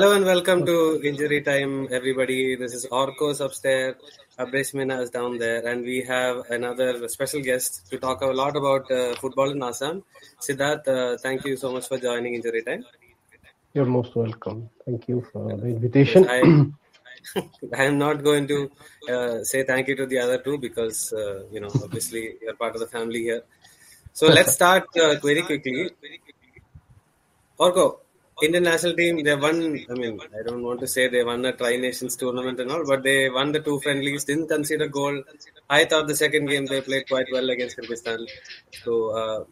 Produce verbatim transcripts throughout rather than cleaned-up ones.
Hello and welcome to Injury Time, everybody. This is Orkos upstairs, Abresh Mena is down there, and we have another special guest to talk a lot about uh, football in Assam. Siddharth, uh, thank you so much for joining Injury Time. You're most welcome. Thank you for the invitation. Yes, I am not going to uh, say thank you to the other two because, uh, you know, obviously you're part of the family here. So let's start uh, very quickly. Orko. Indian national team, they won, I mean, I don't want to say they won a Tri-Nations tournament and all, but they won the two friendlies, didn't concede a goal. I thought the second game they played quite well against Uzbekistan. So, uh,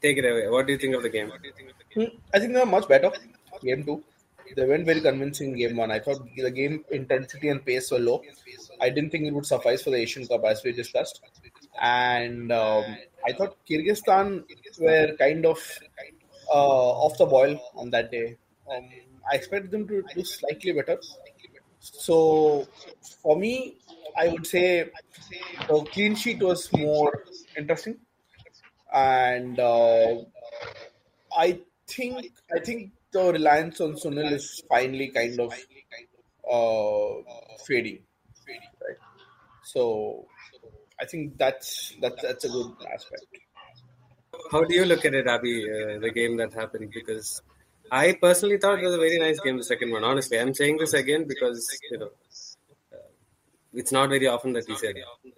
take it away. What do you think of the game? I think they were much better. Game two. They weren't very convincing in game one. I thought the game intensity and pace were low. I didn't think it would suffice for the Asian Cup as we discussed. And um, I thought Kyrgyzstan were kind of... Uh, off the boil on that day. Um, I expected them to do slightly better. So, for me, I would say the clean sheet was more interesting. And uh, I think I think the reliance on Sunil is finally kind of uh, fading. Right? So, I think that's, that's, that's a good aspect. How do you look at it, Abhi, uh, the game that happened? Because I personally thought it was a very nice game, the second one. Honestly, I'm saying this again because, you know, uh, it's not very often that we say it.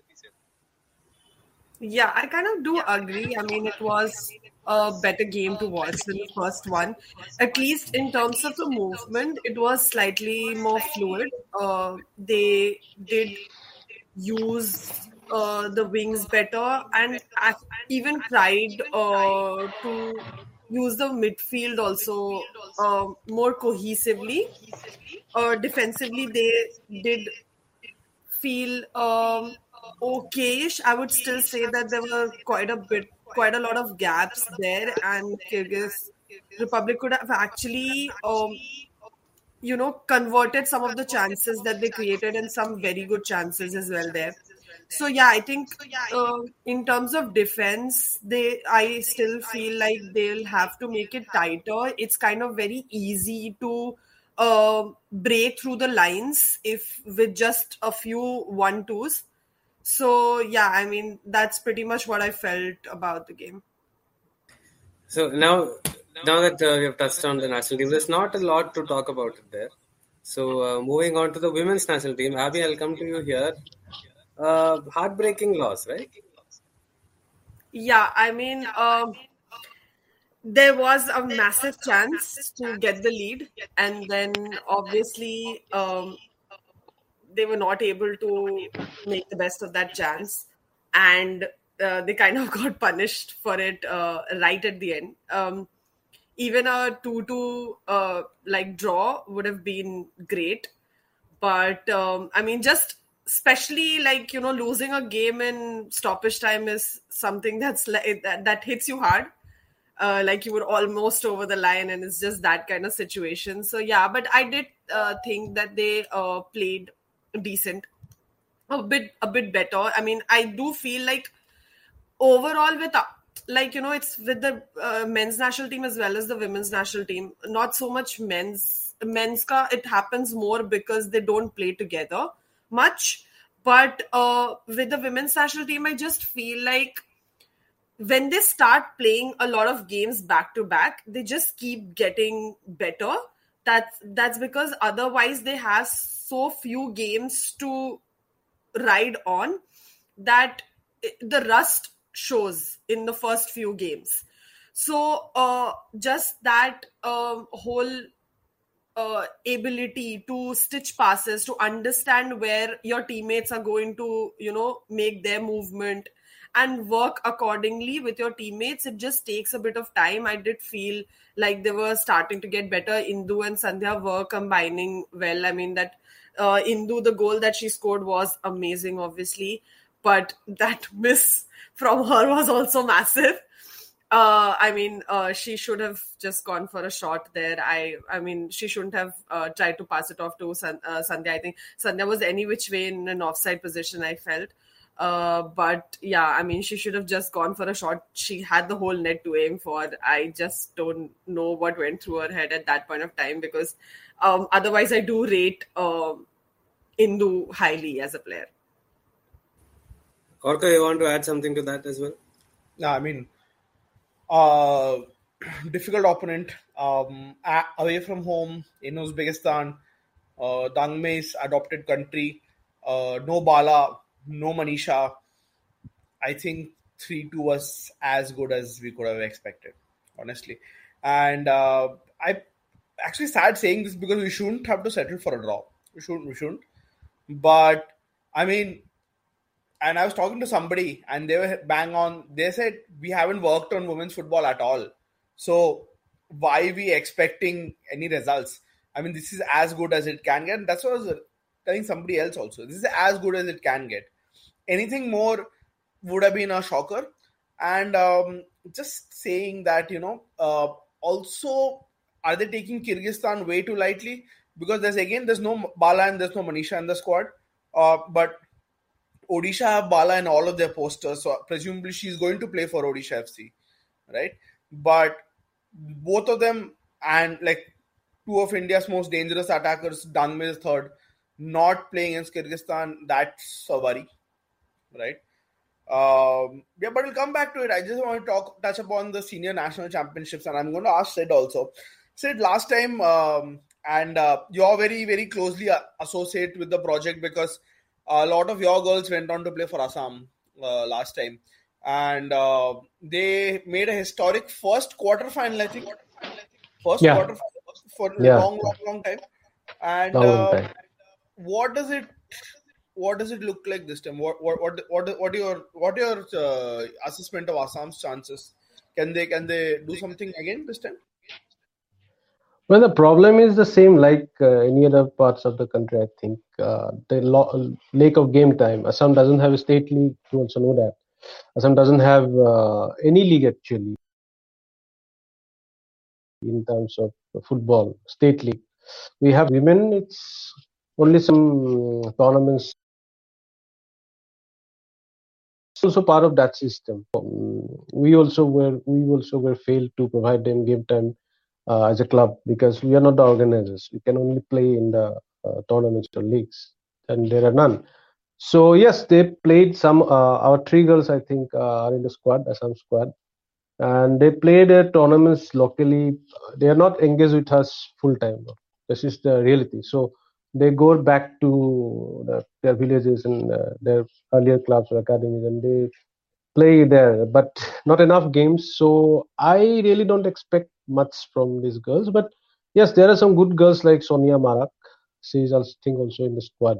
Yeah, I kind of do agree. I mean, it was a better game to watch than the first one. At least in terms of the movement, it was slightly more fluid. Uh, they did use... Uh, the wings better and even tried uh, to use the midfield also uh, more cohesively. Uh, defensively, they did feel um, okay-ish. I would still say that there were quite a bit, quite a lot of gaps there, and Kyrgyz Republic could have actually, um, you know, converted some of the chances that they created and some very good chances as well there. So, yeah, I think uh, in terms of defense, they I still feel like they'll have to make it tighter. It's kind of very easy to uh, break through the lines if with just a few one-twos. So, yeah, I mean, that's pretty much what I felt about the game. So, now, now that uh, we have touched on the national team, there's not a lot to talk about it there. So, uh, moving on to the women's national team. Abhi, I'll come to you here. Uh, heartbreaking loss, right? Yeah, I mean, uh, there was a massive chance to get the lead, and then obviously um, they were not able to make the best of that chance, and uh, they kind of got punished for it uh, right at the end. Um, even a two-two uh, like draw would have been great, but um, I mean, just. Especially like, you know, losing a game in stoppage time is something that's like, that, that hits you hard. Uh, like you were almost over the line and it's just that kind of situation. So, yeah, but I did uh, think that they uh, played decent, a bit, a bit better. I mean, I do feel like overall with, like, you know, it's with the uh, men's national team as well as the women's national team, not so much men's, men's ka, it happens more because they don't play together. Much, but uh, with the women's national team, I just feel like when they start playing a lot of games back to back, they just keep getting better. That's that's because otherwise they have so few games to ride on that the rust shows in the first few games. So uh, just that uh, whole. Uh, ability to stitch passes, to understand where your teammates are going to, you know, make their movement and work accordingly with your teammates. It just takes a bit of time. I did feel like they were starting to get better. Indu and Sandhya were combining well. I mean, that uh, Indu, the goal that she scored was amazing, obviously, but that miss from her was also massive. Uh, I mean, uh, she should have just gone for a shot there. I I mean, she shouldn't have uh, tried to pass it off to San, uh, Sandhya. I think Sandhya was any which way in an offside position, I felt. Uh, but yeah, I mean, she should have just gone for a shot. She had the whole net to aim for. I just don't know what went through her head at that point of time, because um, otherwise I do rate uh, Indu highly as a player. Orko, you want to add something to that as well? No, I mean, uh, difficult opponent, um, away from home in Uzbekistan, uh, Dangme's adopted country, uh, no Bala, no Manisha. I think three two was as good as we could have expected, honestly. And uh, I actually sad saying this because we shouldn't have to settle for a draw. We shouldn't. We shouldn't. But I mean, and I was talking to somebody, and they were bang on. They said we haven't worked on women's football at all. So why are we expecting any results? I mean, this is as good as it can get. And that's what I was telling somebody else also. This is as good as it can get. Anything more would have been a shocker. And um, just saying that, you know, uh, also, are they taking Kyrgyzstan way too lightly? Because there's, again, there's no Bala and there's no Manisha in the squad. Uh, but Odisha have Bala in all of their posters. So presumably she's going to play for Odisha F C, right? But both of them, and like two of India's most dangerous attackers, Dangme is third, not playing against Kyrgyzstan, that's a worry, right? Um, yeah, but we'll come back to it. I just want to talk, touch upon the senior national championships, and I'm going to ask Sid also. Sid, last time, um, and uh, you're very, very closely associated with the project because a lot of your girls went on to play for Assam uh, last time. And uh, they made a historic first quarterfinal, I think. First yeah. quarterfinal for a yeah. long, long, long time. And long uh, time. what does it what does it look like this time? What what what what, what are your what are your uh, assessment of Assam's chances? Can they can they do something again this time? Well, the problem is the same like uh, any other parts of the country, I think. Uh, the lo- lack of game time. Assam doesn't have a state league, you also know that. Assam doesn't have uh, any league actually in terms of football, state league. We have women, it's only some tournaments. It's also part of that system. We also were we also were failed to provide them game time uh, as a club because we are not the organizers. We can only play in the uh, tournaments or leagues, and there are none. So yes, they played some, uh, our three girls, I think, uh, are in the squad, Assam squad. And they play their tournaments locally. They are not engaged with us full time. This is the reality. So they go back to the, their villages and uh, their earlier clubs or academies, and they play there, but not enough games. So I really don't expect much from these girls. But yes, there are some good girls like Sonia Marak. She is, I think, also in the squad.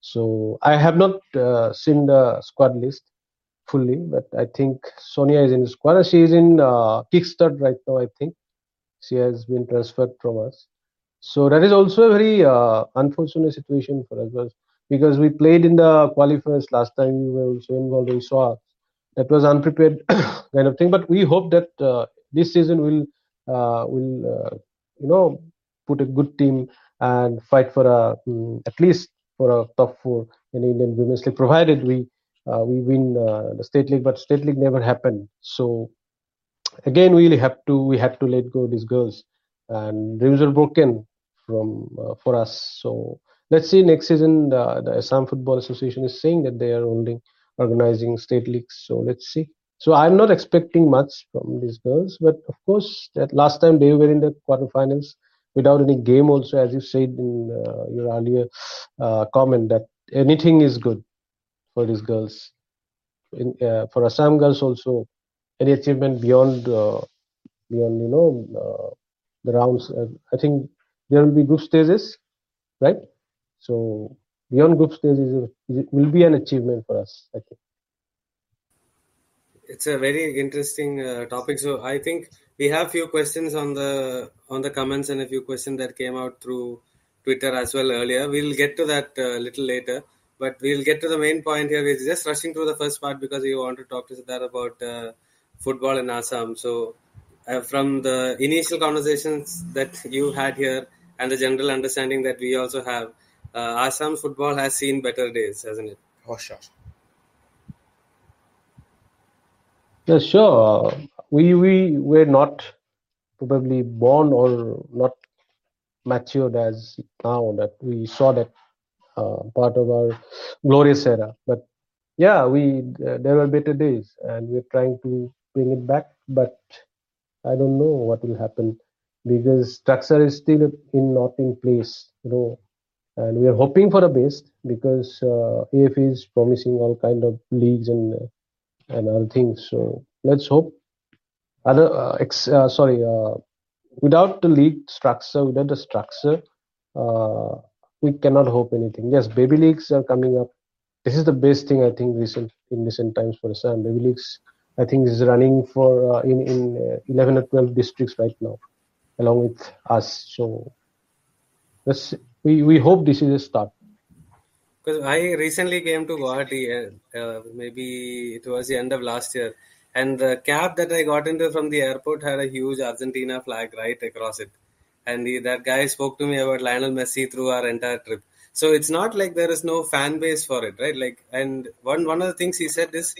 So I have not uh, seen the squad list fully, but I think Sonia is in the squad. She is in uh, Kickstart right now, I think. She has been transferred from us. So that is also a very uh, unfortunate situation for us, because we played in the qualifiers last time. We were also involved. We saw that was unprepared kind of thing. But we hope that uh, this season we'll, uh, we'll uh, you know, put a good team and fight for a, um, at least for a top four in Indian Women's League, provided we uh, we win uh, the state league. But state league never happened. So again, we have to we had to let go of these girls, and dreams were broken from uh, for us. So let's see next season. The, the Assam Football Association is saying that they are holding organizing state leagues. So let's see. So I'm not expecting much from these girls, but of course, that last time they were in the quarterfinals without any game also, as you said in uh, your earlier uh, comment, that anything is good for these girls. In, uh, for Assam girls also, any achievement beyond, uh, beyond you know, uh, the rounds, uh, I think there will be group stages, right? So beyond group stages will be an achievement for us, I think. It's a very interesting uh, topic. So I think we have few questions on the on the comments and a few questions that came out through Twitter as well earlier. We'll get to that a uh, little later, but we'll get to the main point here. We're just rushing through the first part because we want to talk to Siddharth about uh, football in Assam. So uh, from the initial conversations that you had here and the general understanding that we also have, uh, Assam's football has seen better days, hasn't it? Oh, sure. Yes, sure. We we were not probably born or not matured as now that we saw that uh, part of our glorious era. But yeah, we uh, there were better days, and we're trying to bring it back. But I don't know what will happen because structure is still in not in place, you know. And we are hoping for the best because uh, A F is promising all kind of leagues and uh, and other things. So let's hope. Other uh, ex, uh, sorry, uh, without the league structure, without the structure, uh, we cannot hope anything. Yes, baby leagues are coming up. This is the best thing I think recent in recent times for Assam. Baby leagues, I think, is running for uh, in in uh, eleven or twelve districts right now, along with us. So let's. We we hope this is a start. Because I recently came to Guwahati, uh, uh, maybe it was the end of last year, and the cab that I got into from the airport had a huge Argentina flag right across it, and the, that guy spoke to me about Lionel Messi through our entire trip. So it's not like there is no fan base for it, right? Like, and one one of the things he said is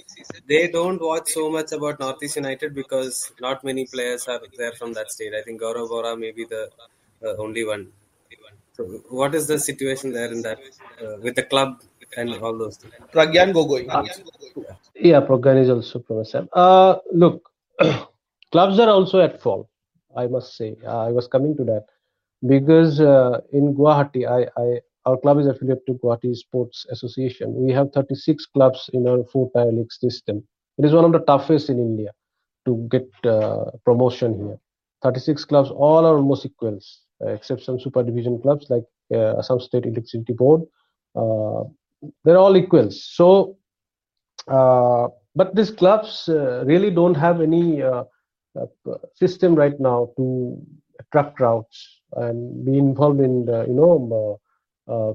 they don't watch so much about Northeast United because not many players are there from that state. I think Gaurav Bora may be the uh, only one. So what is the situation there in that uh, with the club and all those things? Pragyan Gogoi. Uh, yeah, Pragyan is also from Assam. Uh, look, clubs are also at fault, I must say. Uh, I was coming to that because uh, in Guwahati, I, I, our club is affiliated to Guwahati Sports Association. We have thirty-six clubs in our four-tier league system. It is one of the toughest in India to get uh, promotion here. thirty-six clubs, all are almost equals. Uh, except some super division clubs like uh, Assam State Electricity Board, uh, they're all equals. So, uh, but these clubs uh, really don't have any uh, uh, system right now to attract crowds and be involved in the, you know uh, uh,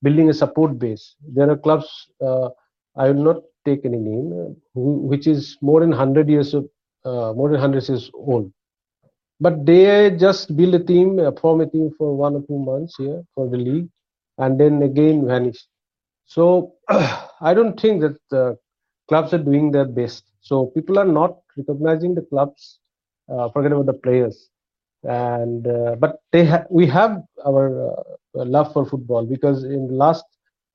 building a support base. There are clubs uh, I will not take any name, which is more than hundred years of uh, more than hundred years old. But they just build a team, form a team for one or two months here for the league, and then again vanish. So I don't think that the clubs are doing their best. So people are not recognizing the clubs. Uh, forget about the players. And uh, but they ha- we have our uh, love for football because in the last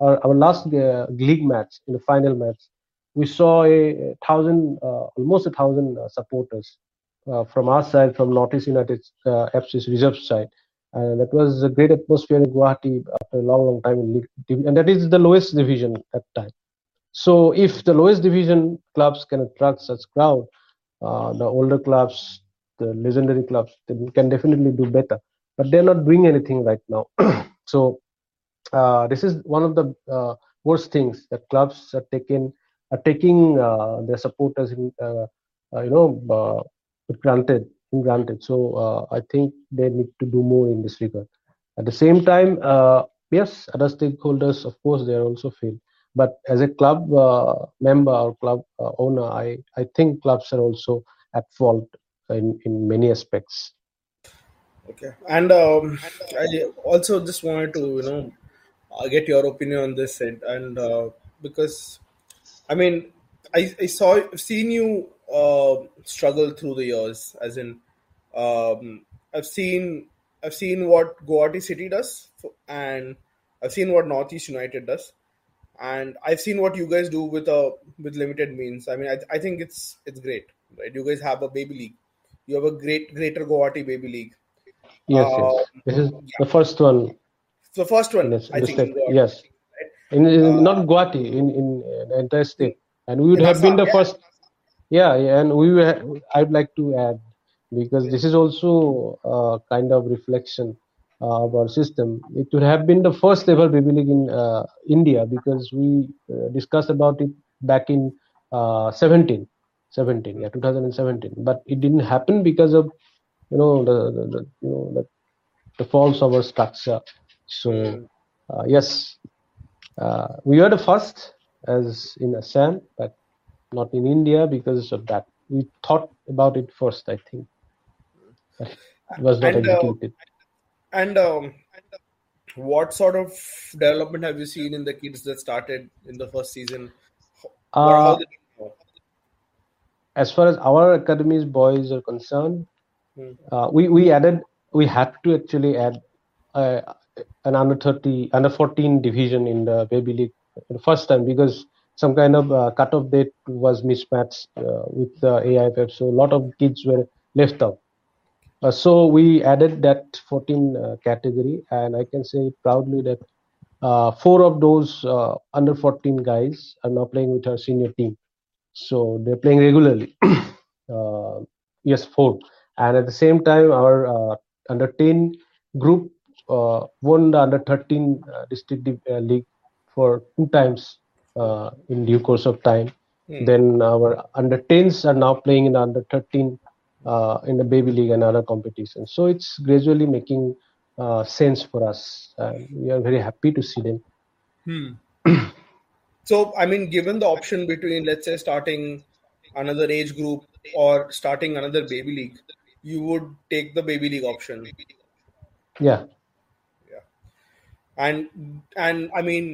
our, our last uh, league match, in the final match, we saw a, a thousand, uh, almost a thousand uh, supporters. Uh, from our side, from Northeast United uh, F C's reserve side. And that was a great atmosphere in Guwahati after a long, long time in league. And that is the lowest division at time. So if the lowest division clubs can attract such crowd, uh, the older clubs, the legendary clubs, they can definitely do better. But they're not doing anything right now. So uh, this is one of the uh, worst things that clubs are taking, are taking uh, their supporters, in, uh, uh, you know, uh, Granted, granted. So uh, I think they need to do more in this regard. At the same time, uh, yes, other stakeholders, of course, they are also failed. But as a club uh, member or club uh, owner, I, I think clubs are also at fault in, in many aspects. Okay, and um, I also just wanted to you know get your opinion on this, Sid, and uh, because I mean I I saw seen you. Uh, struggle through the years, as in um, I've seen I've seen what Guwahati City does, and I've seen what Northeast United does, and I've seen what you guys do with a with limited means. I mean, I, I think it's it's great, right? You guys have a baby league, you have a great greater Guwahati baby league. Yes, uh, yes. This is yeah. the first one. The first one, yes, I think. In Guwahati, yes, right? in, in, uh, not Guwahati in in the entire state, and we would have Assam, been the yeah. first. Yeah, yeah, and we were, I'd like to add, because this is also a kind of reflection uh, of our system. It would have been the first ever baby league in uh, India because we uh, discussed about it back in uh, seventeen, seventeen, yeah, two thousand seventeen. But it didn't happen because of you know the, the, the you know the, the faults of our structure. So uh, yes, uh, we were the first as in Assam, but not in India because of that. We thought about it first, I think. But it was not and, executed. Uh, and um, what sort of development have you seen in the kids that started in the first season? Uh, as far as our academy's boys are concerned, mm. uh, we we added we had to actually add uh, an under thirty, under fourteen division in the baby league for the first time, because some kind of uh, cutoff date was mismatched uh, with the uh, A I F F, so a lot of kids were left out. Uh, so we added that fourteen uh, category, and I can say proudly that uh, four of those uh, under fourteen guys are now playing with our senior team. So they're playing regularly. uh, yes, four. And at the same time, our uh, under ten group uh, won the under thirteen uh, district uh, league for two times uh, in due course of time. Mm. Then our under tens are now playing in under thirteen Uh, in the baby league and other competitions. So it's gradually making uh, sense for us. Uh, we are very happy to see them. Hmm. So, I mean, given the option between, let's say, starting another age group or starting another baby league, you would take the baby league option. Yeah. Yeah. And, and I mean,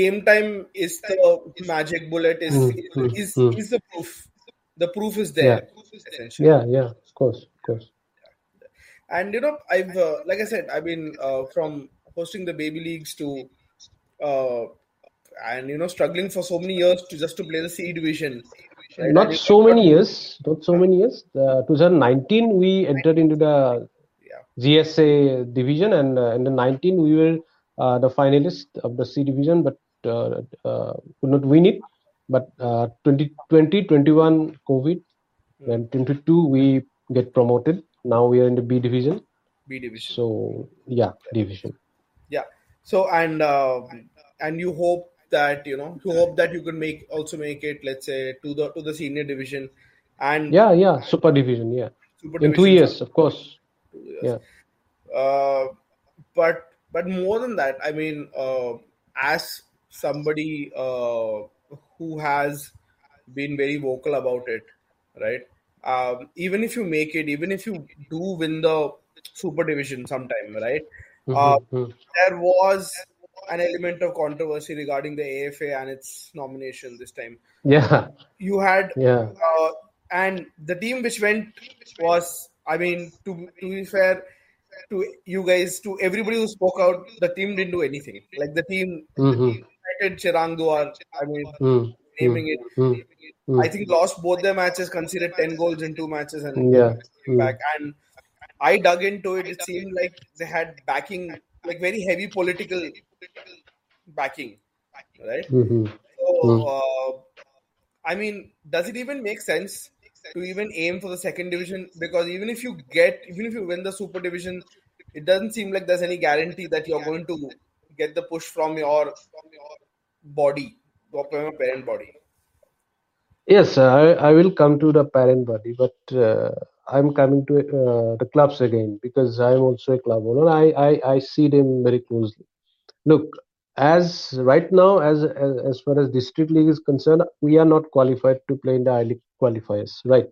game time is the magic bullet, is mm-hmm. is, mm-hmm. is the proof. The proof is there. Yeah. Proof is essentially. Yeah, yeah, of course, of course. And, you know, I've, uh, like I said, I've been uh, from hosting the baby leagues to, uh, and, you know, struggling for so many years to just to play the C division. Right? Not so many to... years, not so many years. Uh, twenty nineteen, we entered into the yeah. G S A division, and uh, in the nineteen, we were uh, the finalists of the C division, but uh, uh, could not win it. But uh, twenty twenty, twenty-one, COVID, and twenty-two, we get promoted. Now we are in the B division. B division. So, yeah, division. Yeah. So, and uh, and you hope that, you know, you hope that you can make, also make it, let's say, to the to the senior division. And yeah, yeah, super division, yeah. Super division in two years, of course. Years. Yeah. Uh, but, but more than that, I mean, uh, as somebody... Uh, who has been very vocal about it, right? Um, even if you make it, even if you do win the Super Division sometime, right? Mm-hmm. Uh, mm-hmm. There was an element of controversy regarding the A F A and its nomination this time. Yeah. You had... Yeah. Uh, and the team which went was, I mean, to, to be fair... to you guys, to everybody who spoke out, the team didn't do anything. Like the team, mm-hmm. the team started Chirang Duar, I mean, mm-hmm. naming it. Mm-hmm. Naming it. I think lost both their matches, conceded ten goals in two matches, and yeah. came back. And I dug into it. It seemed like they had backing, like very heavy political backing, right? Mm-hmm. So, mm-hmm. Uh, I mean, does it even make sense to even aim for the second division? Because even if you get, even if you win the Super Division, it doesn't seem like there's any guarantee that you're going to get the push from your, from your body, or from your parent body. Yes, I, I will come to the parent body, but uh, I'm coming to uh, the clubs again, because I'm also a club owner. I, I, I see them very closely. Look, as right now, as, as as far as district league is concerned, we are not qualified to play in the I-League qualifiers, right?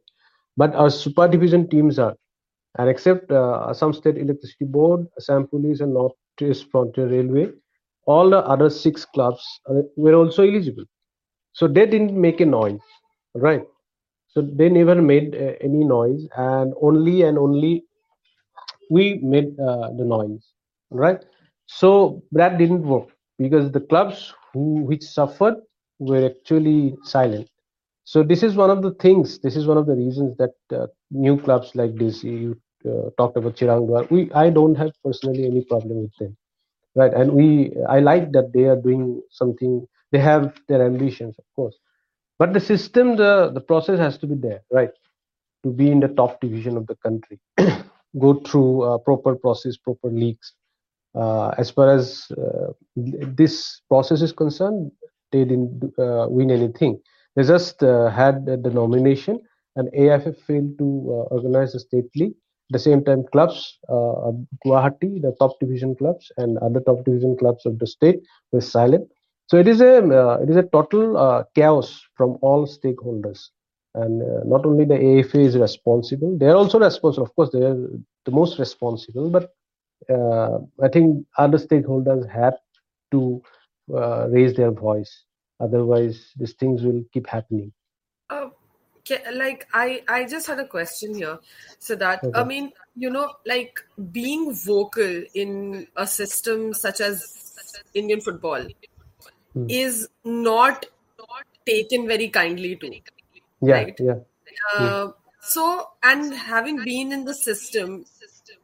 But our super division teams are, and except uh, Assam State Electricity Board, Assam Police, and Northeast Frontier Railway, all the other six clubs uh, were also eligible. So they didn't make a noise, right? So they never made uh, any noise, and only and only we made uh, the noise, right? So that didn't work, because the clubs who which suffered were actually silent. So this is one of the things, this is one of the reasons that uh, new clubs like this, you uh, talked about Chirang Duar, we I don't have personally any problem with them, right? And we I like that they are doing something, they have their ambitions, of course. But the system, the, the process has to be there, right? To be in the top division of the country, go through uh, proper process, proper leagues. Uh, as far as uh, this process is concerned, they didn't uh, win anything. They just uh, had the nomination, and A I F F failed to uh, organize the state league. At the same time, clubs, uh, Guwahati, the top division clubs, and other top division clubs of the state were silent. So it is a uh, it is a total uh, chaos from all stakeholders, and uh, not only the A F A is responsible; they are also responsible. Of course, they are the most responsible, but Uh, I think other stakeholders have to uh, raise their voice. Otherwise, these things will keep happening. Uh, like, I, I just had a question here, Siddharth. Okay. I mean, you know, like being vocal in a system such as, such as Indian football hmm. is not, not taken very kindly to. Yeah, right? yeah. Uh, yeah. So, and having been in the system,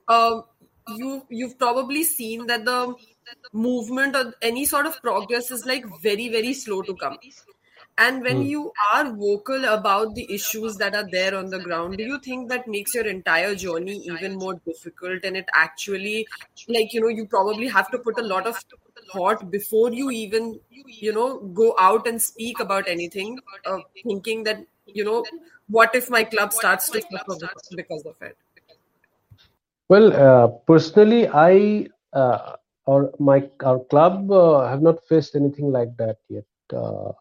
uh, you, you've probably seen that the movement or any sort of progress is like very, very slow to come. And when mm. you are vocal about the issues that are there on the ground, do you think that makes your entire journey even more difficult? And it actually, like, you know, you probably have to put a lot of thought before you even, you know, go out and speak about anything, uh, thinking that, you know, what if my club starts to suffer because of it? Well, uh, personally, I uh, or my our club uh, have not faced anything like that yet. Uh,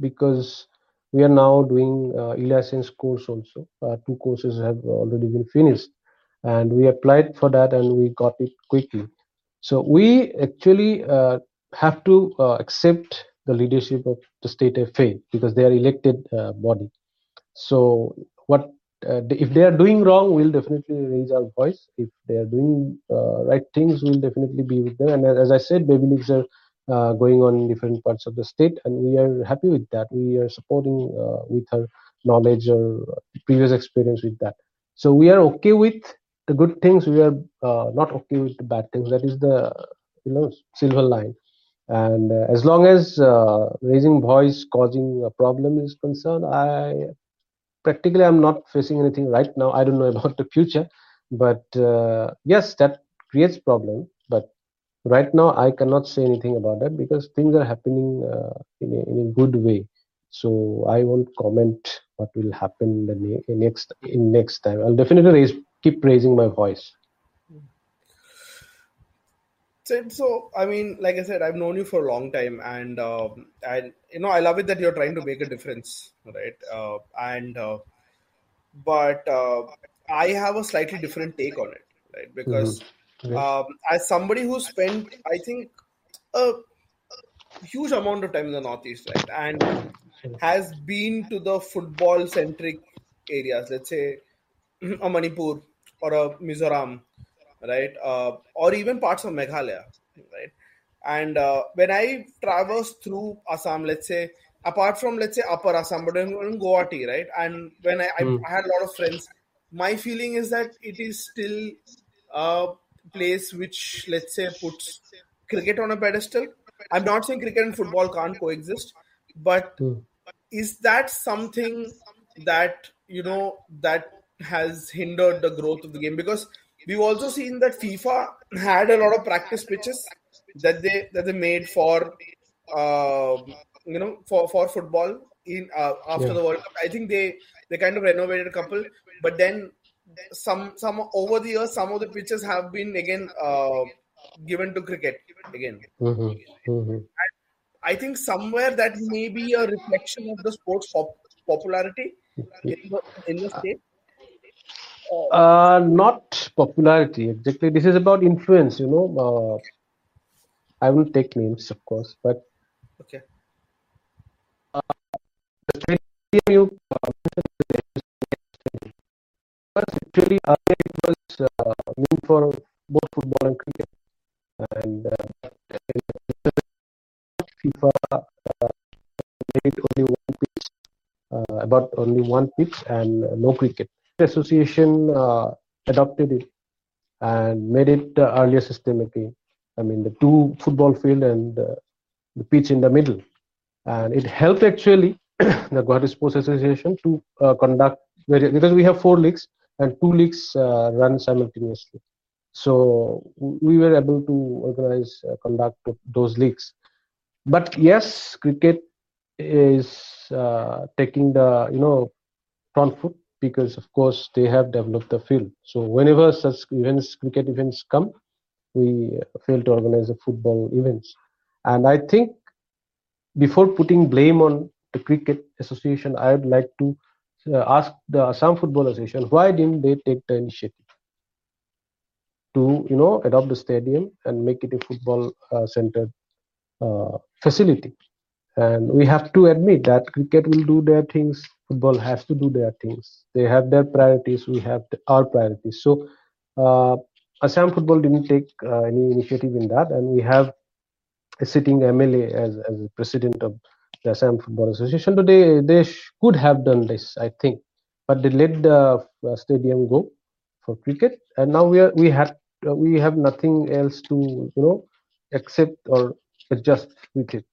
because we are now doing uh, e-license course also. Uh, two courses have already been finished and we applied for that and we got it quickly. So we actually uh, have to uh, accept the leadership of the state F A because they are elected uh, body. So what uh, if they are doing wrong, we'll definitely raise our voice. If they are doing uh, right things, we'll definitely be with them. And as I said, baby leagues are Uh, going on in different parts of the state, and we are happy with that. We are supporting uh, with her knowledge or previous experience with that. So we are okay with the good things. We are uh, not okay with the bad things. That is the you know silver line. And uh, as long as uh, raising voice causing a problem is concerned, I practically I'm not facing anything right now. I don't know about the future, but uh, yes, that creates problem. But right now, I cannot say anything about that because things are happening uh, in, a, in a good way. So I won't comment what will happen the ne- next in next time. I'll definitely raise, keep raising my voice. So, so, I mean, like I said, I've known you for a long time, and um, and you know, I love it that you're trying to make a difference, right? Uh, and uh, but uh, I have a slightly different take on it, right? Because. Mm-hmm. Um, as somebody who spent, I think, a, a huge amount of time in the Northeast, right, and has been to the football-centric areas, let's say a Manipur or a Mizoram, right, uh, or even parts of Meghalaya, right. And uh, when I traverse through Assam, let's say, apart from, let's say, Upper Assam, but in, in Guwahati, right, and when I, mm. I, I had a lot of friends, my feeling is that it is still... Uh, place which, let's say, puts cricket on a pedestal. I'm not saying cricket and football can't coexist, but mm. is that something that, you know, that has hindered the growth of the game? Because we've also seen that FIFA had a lot of practice pitches that they that they made for, uh, you know, for, for football in uh, after yeah. the World Cup. I think they, they kind of renovated a couple, but then Some some over the years, some of the pitches have been again uh, given to cricket again. Mm-hmm. Mm-hmm. I think somewhere that may be a reflection of the sport's pop- popularity in the, in the state. Uh, uh, not popularity exactly. This is about influence, you know. Uh, I won't take names, of course, but okay. Uh, the stadium you. Actually, uh, it was uh, meant for both football and cricket, and uh, FIFA uh, made only one pitch, uh, about only one pitch and no cricket. The association uh, adopted it and made it the uh, earlier system again. I mean, the two football field and uh, the pitch in the middle, and it helped actually the Guwahati Sports Association to uh, conduct various, because we have four leagues. And two leagues uh, run simultaneously. So we were able to organize, uh, conduct those leagues. But yes, cricket is uh, taking the, you know, front foot because, of course, they have developed the field. So whenever such events, cricket events come, we fail to organize the football events. And I think before putting blame on the cricket association, I would like to Uh, ask the Assam Football Association why didn't they take the initiative to, you know, adopt the stadium and make it a football uh, centered uh, facility And we have to admit that cricket will do their things, football has to do their things. They have their priorities, we have the, our priorities. So uh, Assam football didn't take uh, any initiative in that, and we have a sitting M L A as as the president of the Assam Football Association. Today they could have done this, I think, but they let the stadium go for cricket, and now we are we had uh, we have nothing else to you know accept or adjust with it.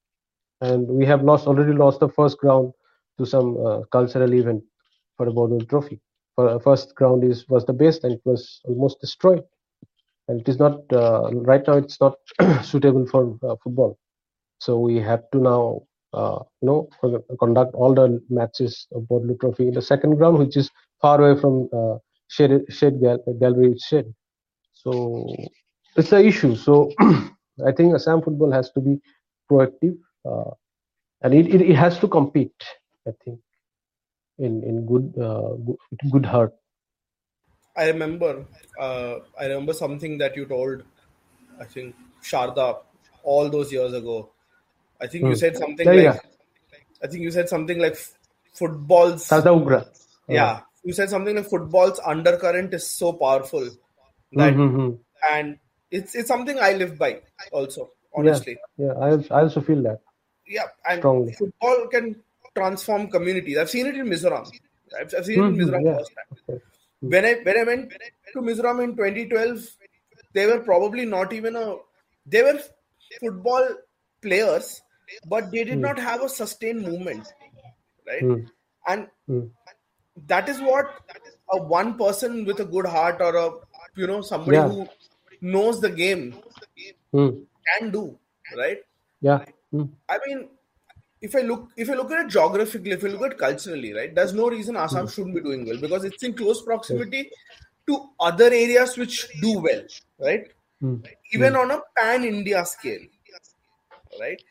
And we have lost already lost the first ground to some uh, cultural event for the Bordoloi Trophy. For uh, first ground is was the best, and it was almost destroyed. And it is not uh, right now. It's not suitable for uh, football. So we have to now, uh, you know, conduct all the matches of Bordoloi Trophy in the second ground, which is far away from uh, shade, shade gal- gallery shed. So it's an issue. So I think Assam football has to be proactive. Uh, and it, it, it has to compete, I think, in in good uh, good, good heart. I remember, uh, I remember something that you told, I think Sharda, all those years ago. I think mm. you said something yeah, like, yeah. I think you said something like football's. Yeah, yeah, you said something like football's undercurrent is so powerful, that mm-hmm. and it's it's something I live by also. Honestly, yeah, yeah I, I also feel that. Yeah, and strongly. Football can transform communities. I've seen it in Mizoram. I've, I've seen mm-hmm, it in Mizoram yeah. first time. Okay. When I when I went to Mizoram in twenty twelve, they were probably not even a. They were football players, but they did mm. not have a sustained movement, right? Mm. And mm. that is what a one person with a good heart or a you know somebody yeah. who knows the game mm. can do, right? Yeah. Mm. I mean, if I look, if I look at it geographically, if I look at it culturally, right, there's no reason Assam mm. shouldn't be doing well because it's in close proximity to other areas which do well, right? Mm. Even mm. on a pan-India scale, right?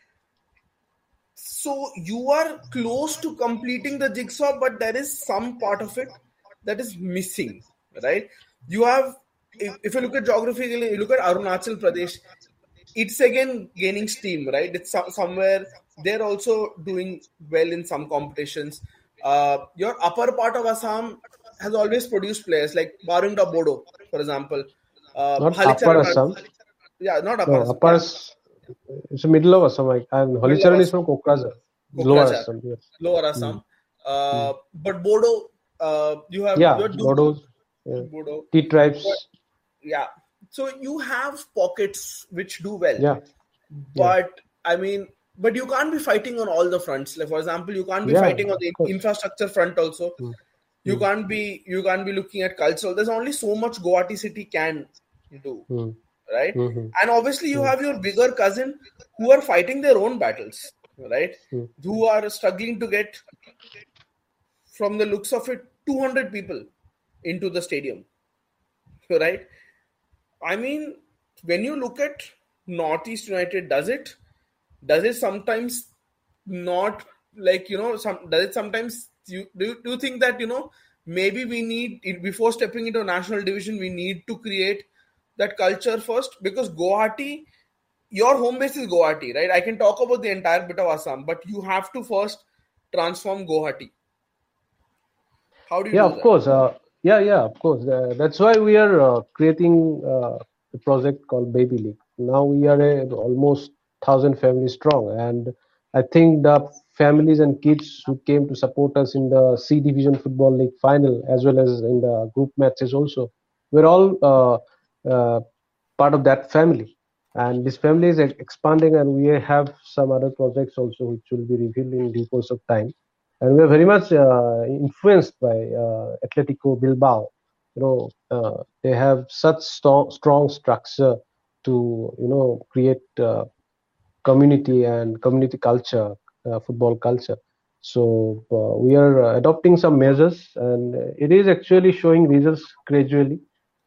So you are close to completing the jigsaw, but there is some part of it that is missing, right? You have, if, if you look at geographically, you look at Arunachal Pradesh, it's again gaining steam, right? It's so- somewhere they're also doing well in some competitions. Uh, your upper part of Assam has always produced players like Barunda Bodo, for example. Uh, not Upper Assam. Yeah, not Upper no, Assam. Upper, it's the middle of Assam. Like, and Holicharan is from Kokrajhar. Lower Assam. Yes. Lower Assam. Mm. Uh, mm. But Bodo, uh, you have... Yeah, Bodo. Yeah. Bodo. T-tribes. Yeah. So you have pockets which do well, yeah. but yeah. I mean, but you can't be fighting on all the fronts. Like for example, you can't be yeah, fighting on the infrastructure front also. Mm. You mm. can't be you can't be looking at cultural. There's only so much Guwahati City can do, mm. right? Mm-hmm. And obviously, you mm. have your bigger cousin who are fighting their own battles, right? Mm. Who are struggling to get, from the looks of it, two hundred people into the stadium, right? I mean, when you look at Northeast United, does it, does it sometimes not like, you know, some, does it sometimes, you, do, you, do you think that, you know, maybe we need, before stepping into a national division, we need to create that culture first? Because Guwahati, your home base is Guwahati, right? I can talk about the entire bit of Assam, but you have to first transform Guwahati. How do you yeah, do that? Yeah, of course. Uh... Yeah, yeah, of course. Uh, that's why we are uh, creating uh, a project called Baby League. Now we are a, almost one thousand families strong. And I think the families and kids who came to support us in the C Division Football League final, as well as in the group matches also, we're all uh, uh, part of that family. And this family is expanding, and we have some other projects also, which will be revealed in due course of time. And we are very much uh, influenced by uh, Atletico Bilbao. You know, uh, they have such st- strong structure to, you know, create uh, community and community culture, uh, football culture. So uh, we are uh, adopting some measures, and it is actually showing results gradually.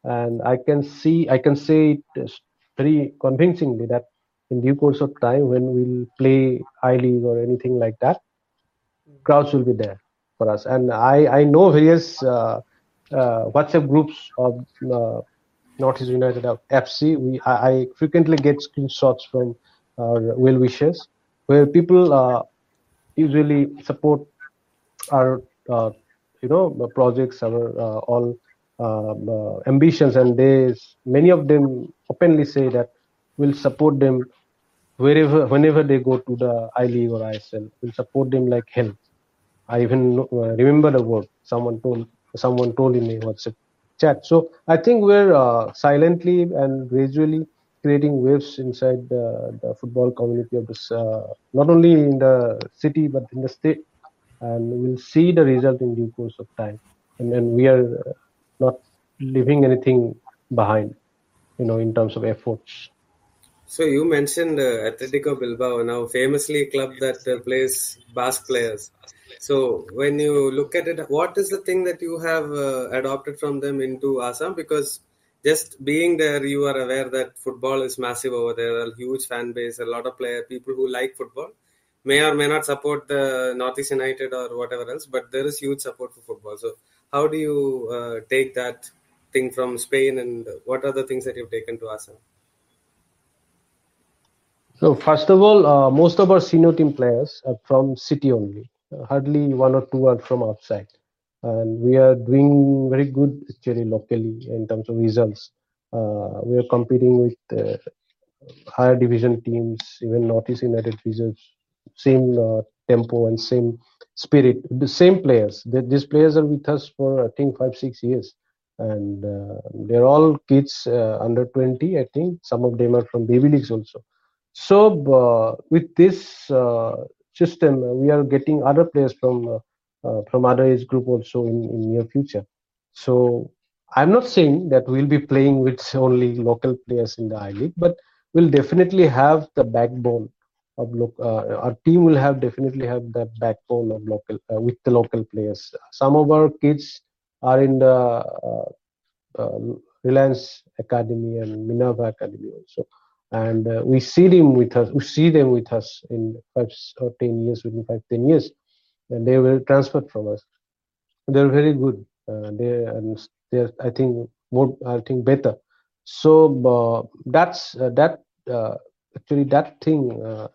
And I can see, I can say it very convincingly that in due course of time, when we'll play I-League or anything like that, crowds will be there for us. And I, I know various uh, uh, WhatsApp groups of uh, Northeast United F C. We I, I frequently get screenshots from our well wishers where people uh, usually support our uh, you know projects, our uh, all um, uh, ambitions, and they many of them openly say that we'll support them wherever, whenever they go to the I-League or I S L. We'll support them like hell. I even uh, remember the word someone told someone told in a WhatsApp chat. So I think we're uh, silently and gradually creating waves inside the, the football community of this, uh, not only in the city but in the state, and we'll see the result in due course of time. And, and we are not leaving anything behind, you know, in terms of efforts. So you mentioned uh, Atletico Bilbao, now famously a club that uh, plays Basque players. So when you look at it, what is the thing that you have uh, adopted from them into Assam? Because just being there, you are aware that football is massive over there, a huge fan base, a lot of player, people who like football may or may not support the Northeast United or whatever else, but there is huge support for football. So how do you uh, take that thing from Spain, and what are the things that you've taken to Assam? So first of all, uh, most of our senior team players are from city only. Uh, hardly one or two are from outside. And we are doing very good actually locally in terms of results. Uh, we are competing with uh, higher division teams, even Northeast United reserves, same uh, tempo and same spirit, the same players. The, these players are with us for, I think, five, six years. And uh, they're all kids uh, under twenty, I think. Some of them are from baby leagues also. So uh, with this uh, system, we are getting other players from uh, Uh, from other age group also in, in near future. So I'm not saying that we'll be playing with only local players in the I-League, but we'll definitely have the backbone of lo- uh, our team will have definitely have that backbone of local uh, with the local players. Some of our kids are in the uh, uh, Reliance Academy and Minerva Academy also, and uh, we see them with us. We see them with us in five or ten years within five ten years. And they were transferred from us. They're very good. Uh, they and they're, I think, more. I think better. So uh, that's uh, that. Uh, actually, that thing, uh,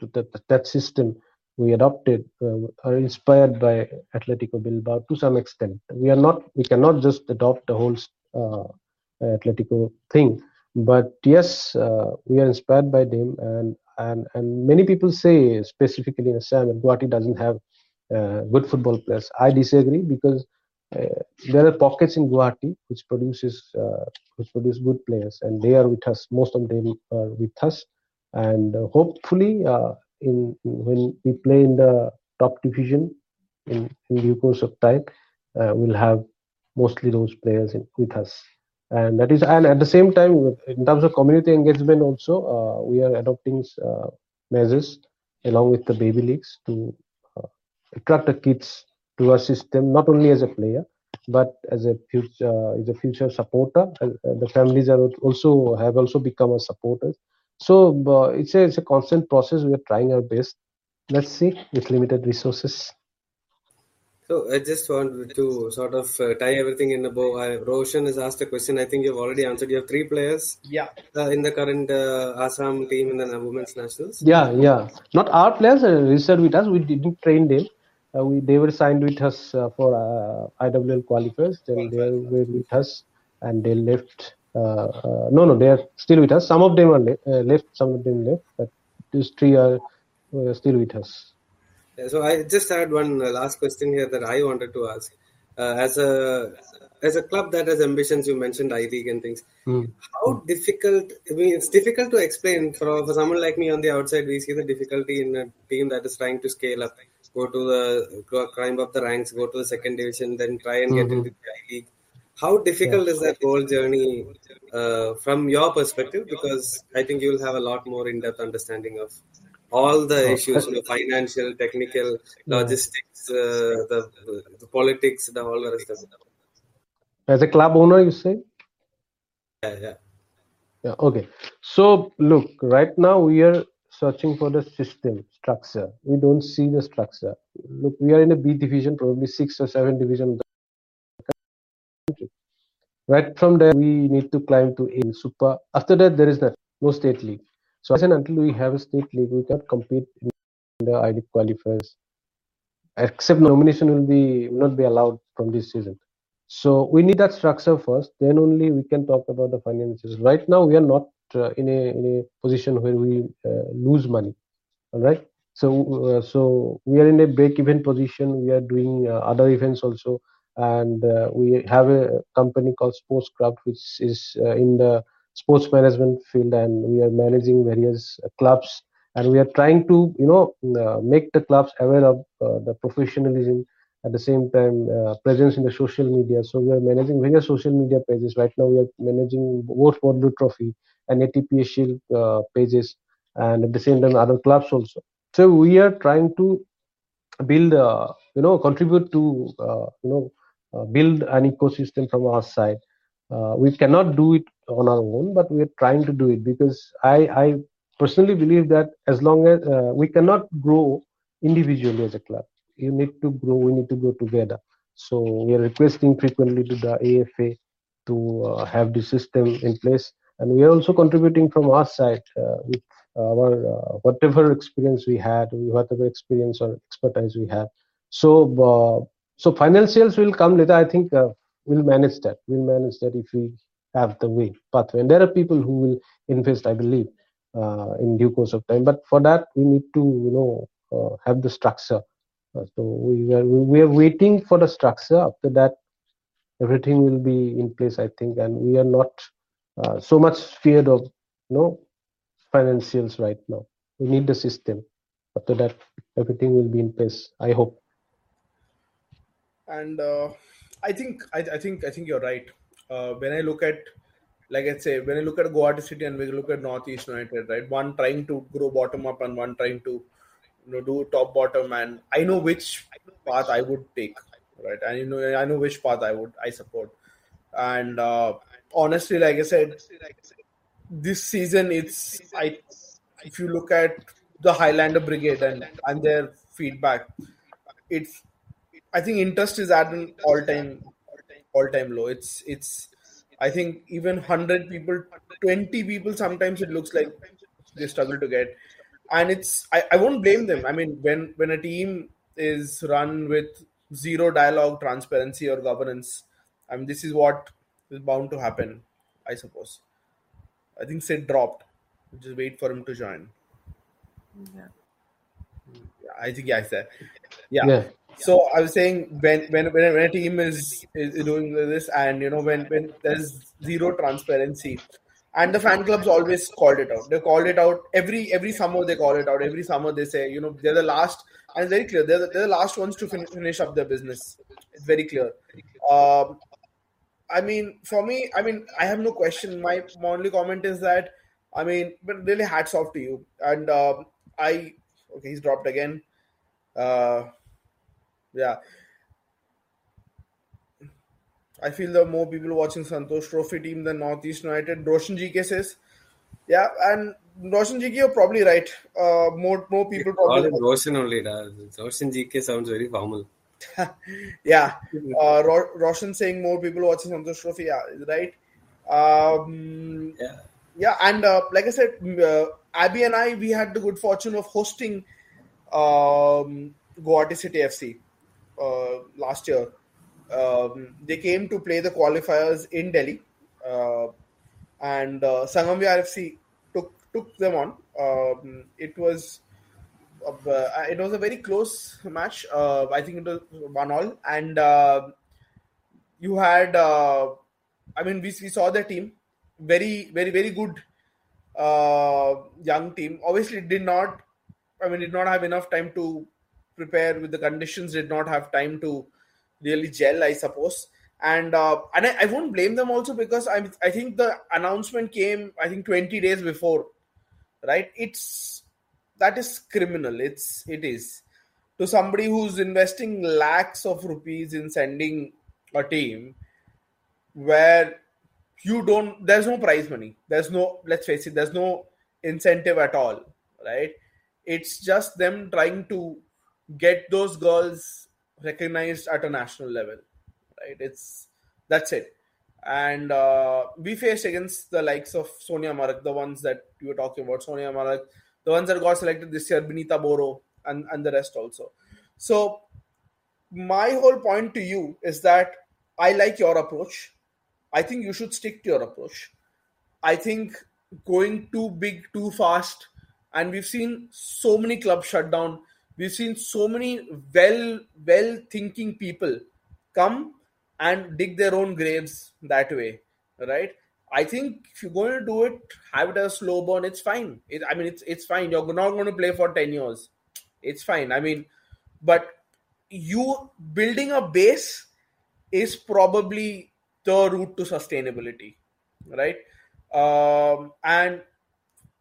that that system we adopted uh, are inspired by Atletico Bilbao to some extent. We are not. We cannot just adopt the whole uh, Atletico thing. But yes, uh, we are inspired by them. And and and many people say, specifically in Assam, that Guwahati doesn't have Uh, good football players. I disagree, because uh, there are pockets in Guwahati which produces uh, which produce good players, and they are with us. Most of them are with us, and uh, hopefully, uh, in when we play in the top division in, in due course of time, uh, we'll have mostly those players in, with us. And that is, and at the same time, in terms of community engagement, also uh, we are adopting uh, measures along with the baby leagues to attract the kids to our system, not only as a player, but as a future uh, as a future supporter. Uh, the families are also have also become our supporters. So uh, it's a it's a constant process. We are trying our best. Let's see, with limited resources. So I just want to sort of uh, tie everything in a bow. I, Roshan has asked a question. I think you've already answered. You have three players. Yeah. Uh, in the current uh, Assam team in the women's nationals. Yeah, yeah. Not our players. Uh, registered with us. We didn't train them. Uh, we, they were signed with us uh, for uh, I W L qualifiers. Then they were with us, and they left. Uh, uh, no, no, they are still with us. Some of them are le- uh, left, some of them left, but these three are uh, still with us. Yeah, so I just had one last question here that I wanted to ask. Uh, as a as a club that has ambitions, you mentioned I-League and things. Mm. How mm. difficult? I mean, it's difficult to explain for for someone like me on the outside. We see the difficulty in a team that is trying to scale up. Go to the climb up the ranks, go to the second division, then try and get mm-hmm. into the I-League. How difficult yeah. is that whole journey uh, from your perspective? Because I think you'll have a lot more in-depth understanding of all the oh, issues, you know, financial, technical, yeah. logistics, uh, the, the politics, the all the rest of it. As a club owner, you say? Yeah, yeah. Yeah, okay. So, look, right now we are searching for the system structure. We don't see the structure. Look, we are in a B division, probably six or seven division of the country. Right from there, we need to climb to A Super. After that, there is nothing, no state league. So, until we have a state league, we can't compete in the I-League qualifiers except nomination will be not be allowed from this season. So we need that structure first, then only we can talk about the finances. Right now we are not uh, in, a, in a position where we uh, lose money. All right. So uh, so we are in a break-even position. We are doing uh, other events also, and uh, we have a company called Sportscraft, which is uh, in the sports management field, and we are managing various uh, clubs. And we are trying to, you know, uh, make the clubs aware of uh, the professionalism, at the same time uh, presence in the social media. So we are managing various social media pages. Right now we are managing both Bordoloi Trophy and A T P A Shield uh, pages, and at the same time other clubs also. So we are trying to build, uh, you know, contribute to, uh, you know, uh, build an ecosystem from our side. Uh, we cannot do it on our own, but we are trying to do it, because I, I personally believe that as long as uh, we cannot grow individually as a club, you need to grow, we need to grow together. So we are requesting frequently to the A F A to uh, have the system in place. And we are also contributing from our side uh, with our uh, whatever experience we had, whatever experience or expertise we have. So uh, so financials will come later. I think uh, we'll manage that. We'll manage that if we have the way, pathway. And there are people who will invest, I believe, uh, in due course of time. But for that, we need to, you know, uh, have the structure. Uh, so we are, we are waiting for the structure. After that, everything will be in place, I think. And we are not uh, so much feared of, you know, financials right now. We need the system. After that, everything will be in place, I hope. And uh, I think I, I think I think you're right. Uh, when I look at, like I say, when I look at Guwahati City and we look at Northeast United, right? One trying to grow bottom up and one trying to, you know, do top bottom. And I know which path I would take, right? And you know, I know which path I would I support. And uh, honestly, like I said, this season, it's I. If you look at the Highlander Brigade and and their feedback, it's I think interest is at an all-time all-time low. It's it's. I think even one hundred people, twenty people, sometimes it looks like they struggle to get, and it's I, I won't blame them. I mean, when when a team is run with zero dialogue, transparency, or governance, I mean, this is what is bound to happen, I suppose. I think Sid dropped. Just wait for him to join. Yeah. I think yeah, yeah. yeah. So I was saying when when when a team is, is doing this, and you know when when there's zero transparency, and the fan clubs always called it out. They called it out every every summer. They call it out every summer. They say, you know, they're the last, and it's very clear. They're the, they're the last ones to finish finish up their business. It's very clear. Um, I mean, for me, I mean, I have no question. My, my only comment is that, I mean, but really hats off to you. And uh, I, okay, he's dropped again. Uh, yeah. I feel there are more people watching Santosh Trophy team than Northeast United. Roshan G K says, yeah, and Roshan G K, you're probably right. Uh, more, more people probably. Roshan only does. Roshan G K sounds very formal. yeah, uh, Ro- Roshan saying more people watching Santosh Trophy, yeah, right. Um, yeah. yeah, and uh, like I said, uh, Abby and I, we had the good fortune of hosting um, Guwahati City F C uh, last year. Um, they came to play the qualifiers in Delhi, uh, and uh, Sangam R F C took took them on. Um, it was. Of, uh, it was a very close match. Uh, I think it was one all, and uh, you had. Uh, I mean, we, we saw the team, very very very good uh, young team. Obviously, did not. I mean, did not have enough time to prepare with the conditions. Did not have time to really gel, I suppose. And uh, and I, I won't blame them also, because I I think the announcement came, I think twenty days before, right? It's. That is criminal. It's it is to somebody who's investing lakhs of rupees in sending a team where you don't. There's no prize money. There's no. Let's face it. There's no incentive at all, right? It's just them trying to get those girls recognized at a national level, right? It's that's it. And uh, we faced against the likes of Sonia Marak, the ones that you were talking about, Sonia Marak. The ones that got selected this year, Benita Boro, and, and the rest also. So my whole point to you is that I like your approach. I think you should stick to your approach. I think going too big, too fast, and we've seen so many clubs shut down. We've seen so many well, well-thinking people come and dig their own graves that way, right? I think if you're going to do it, have it as a slow burn. It's fine. It, I mean, it's it's fine. You're not going to play for ten years. It's fine. I mean, but you building a base is probably the route to sustainability, right? Um, and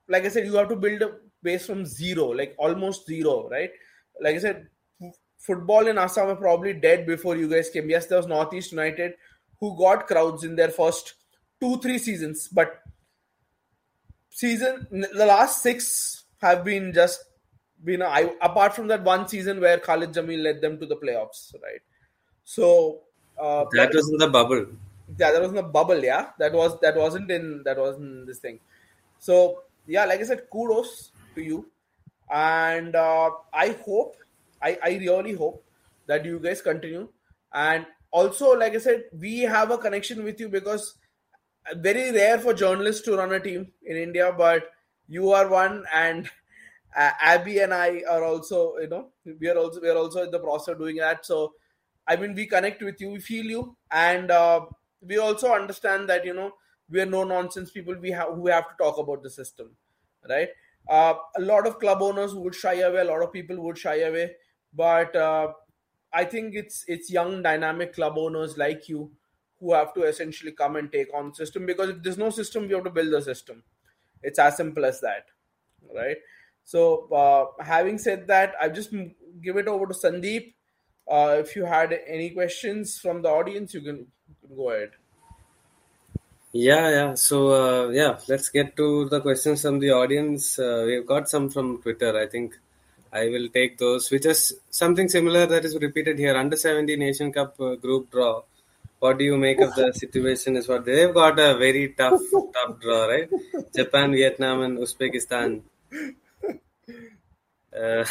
like I said, you have to build a base from zero, like almost zero, right? Like I said, f- football in Assam were probably dead before you guys came. Yes, there was Northeast United who got crowds in their first two, three seasons, but season the last six have been just been I, apart from that one season where Khalid Jamil led them to the playoffs, right? So uh, that, that was in the bubble. Yeah, that was in the bubble. Yeah, that was that wasn't in that wasn't this thing. So yeah, like I said, kudos to you, and uh, I hope, I I really hope that you guys continue. And also, like I said, we have a connection with you because. Very rare for journalists to run a team in India, but you are one, and uh, Abby and I are also, you know, we are also we are also in the process of doing that. So, I mean, we connect with you, we feel you, and uh, we also understand that, you know, we are no nonsense people. We have who have to talk about the system, right? Uh, a lot of club owners would shy away, a lot of people would shy away, but uh, I think it's it's young, dynamic club owners like you. Who have to essentially come and take on the system, because if there's no system, we have to build the system. It's as simple as that, right? So uh, having said that, I'll just give it over to Sandeep. Uh, if you had any questions from the audience, you can, you can go ahead. Yeah, yeah. So uh, yeah, let's get to the questions from the audience. Uh, we've got some from Twitter. I think I will take those, which is something similar that is repeated here. Under seventeen Asian Cup uh, group draw. What do you make of the situation? Is what they've got a very tough, tough draw, right? Japan, Vietnam, and Uzbekistan. Uh,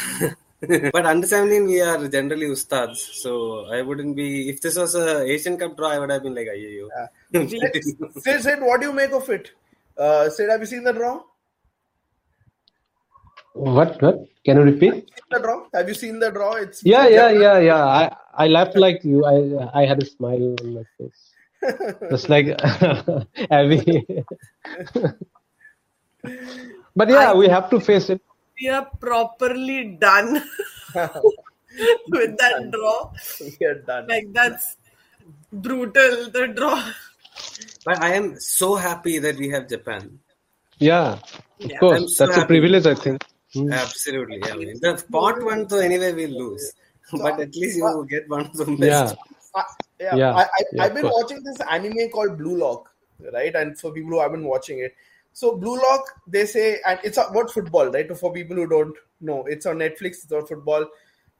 but under seventeen, we are generally ustads, so I wouldn't be. If this was an Asian Cup draw, I would have been like, "Ayo, yeah." Sid, Sid, what do you make of it? Uh, Sid, have you seen the draw? What? What? Can you repeat? Have you seen the draw? Have you seen the draw? It's yeah, yeah, yeah, yeah, yeah. I, I laughed like you. I I had a smile on my face, just like Abby. But yeah, I we have to face it. We are properly done with that draw. We are done. Like that's brutal. The draw. But I am so happy that we have Japan. Yeah, of yeah, course. So that's happy. A privilege, I think. Mm. Absolutely. Yeah. I mean, the part one, though, anyway, we lose. So, but at least you uh, get one of the best. Yeah. Uh, yeah. yeah. I, I, yeah I've been course. watching this anime called Blue Lock, right? And for people who haven't been watching it. So Blue Lock, they say, and it's about football, right? For people who don't know, it's on Netflix, it's about football.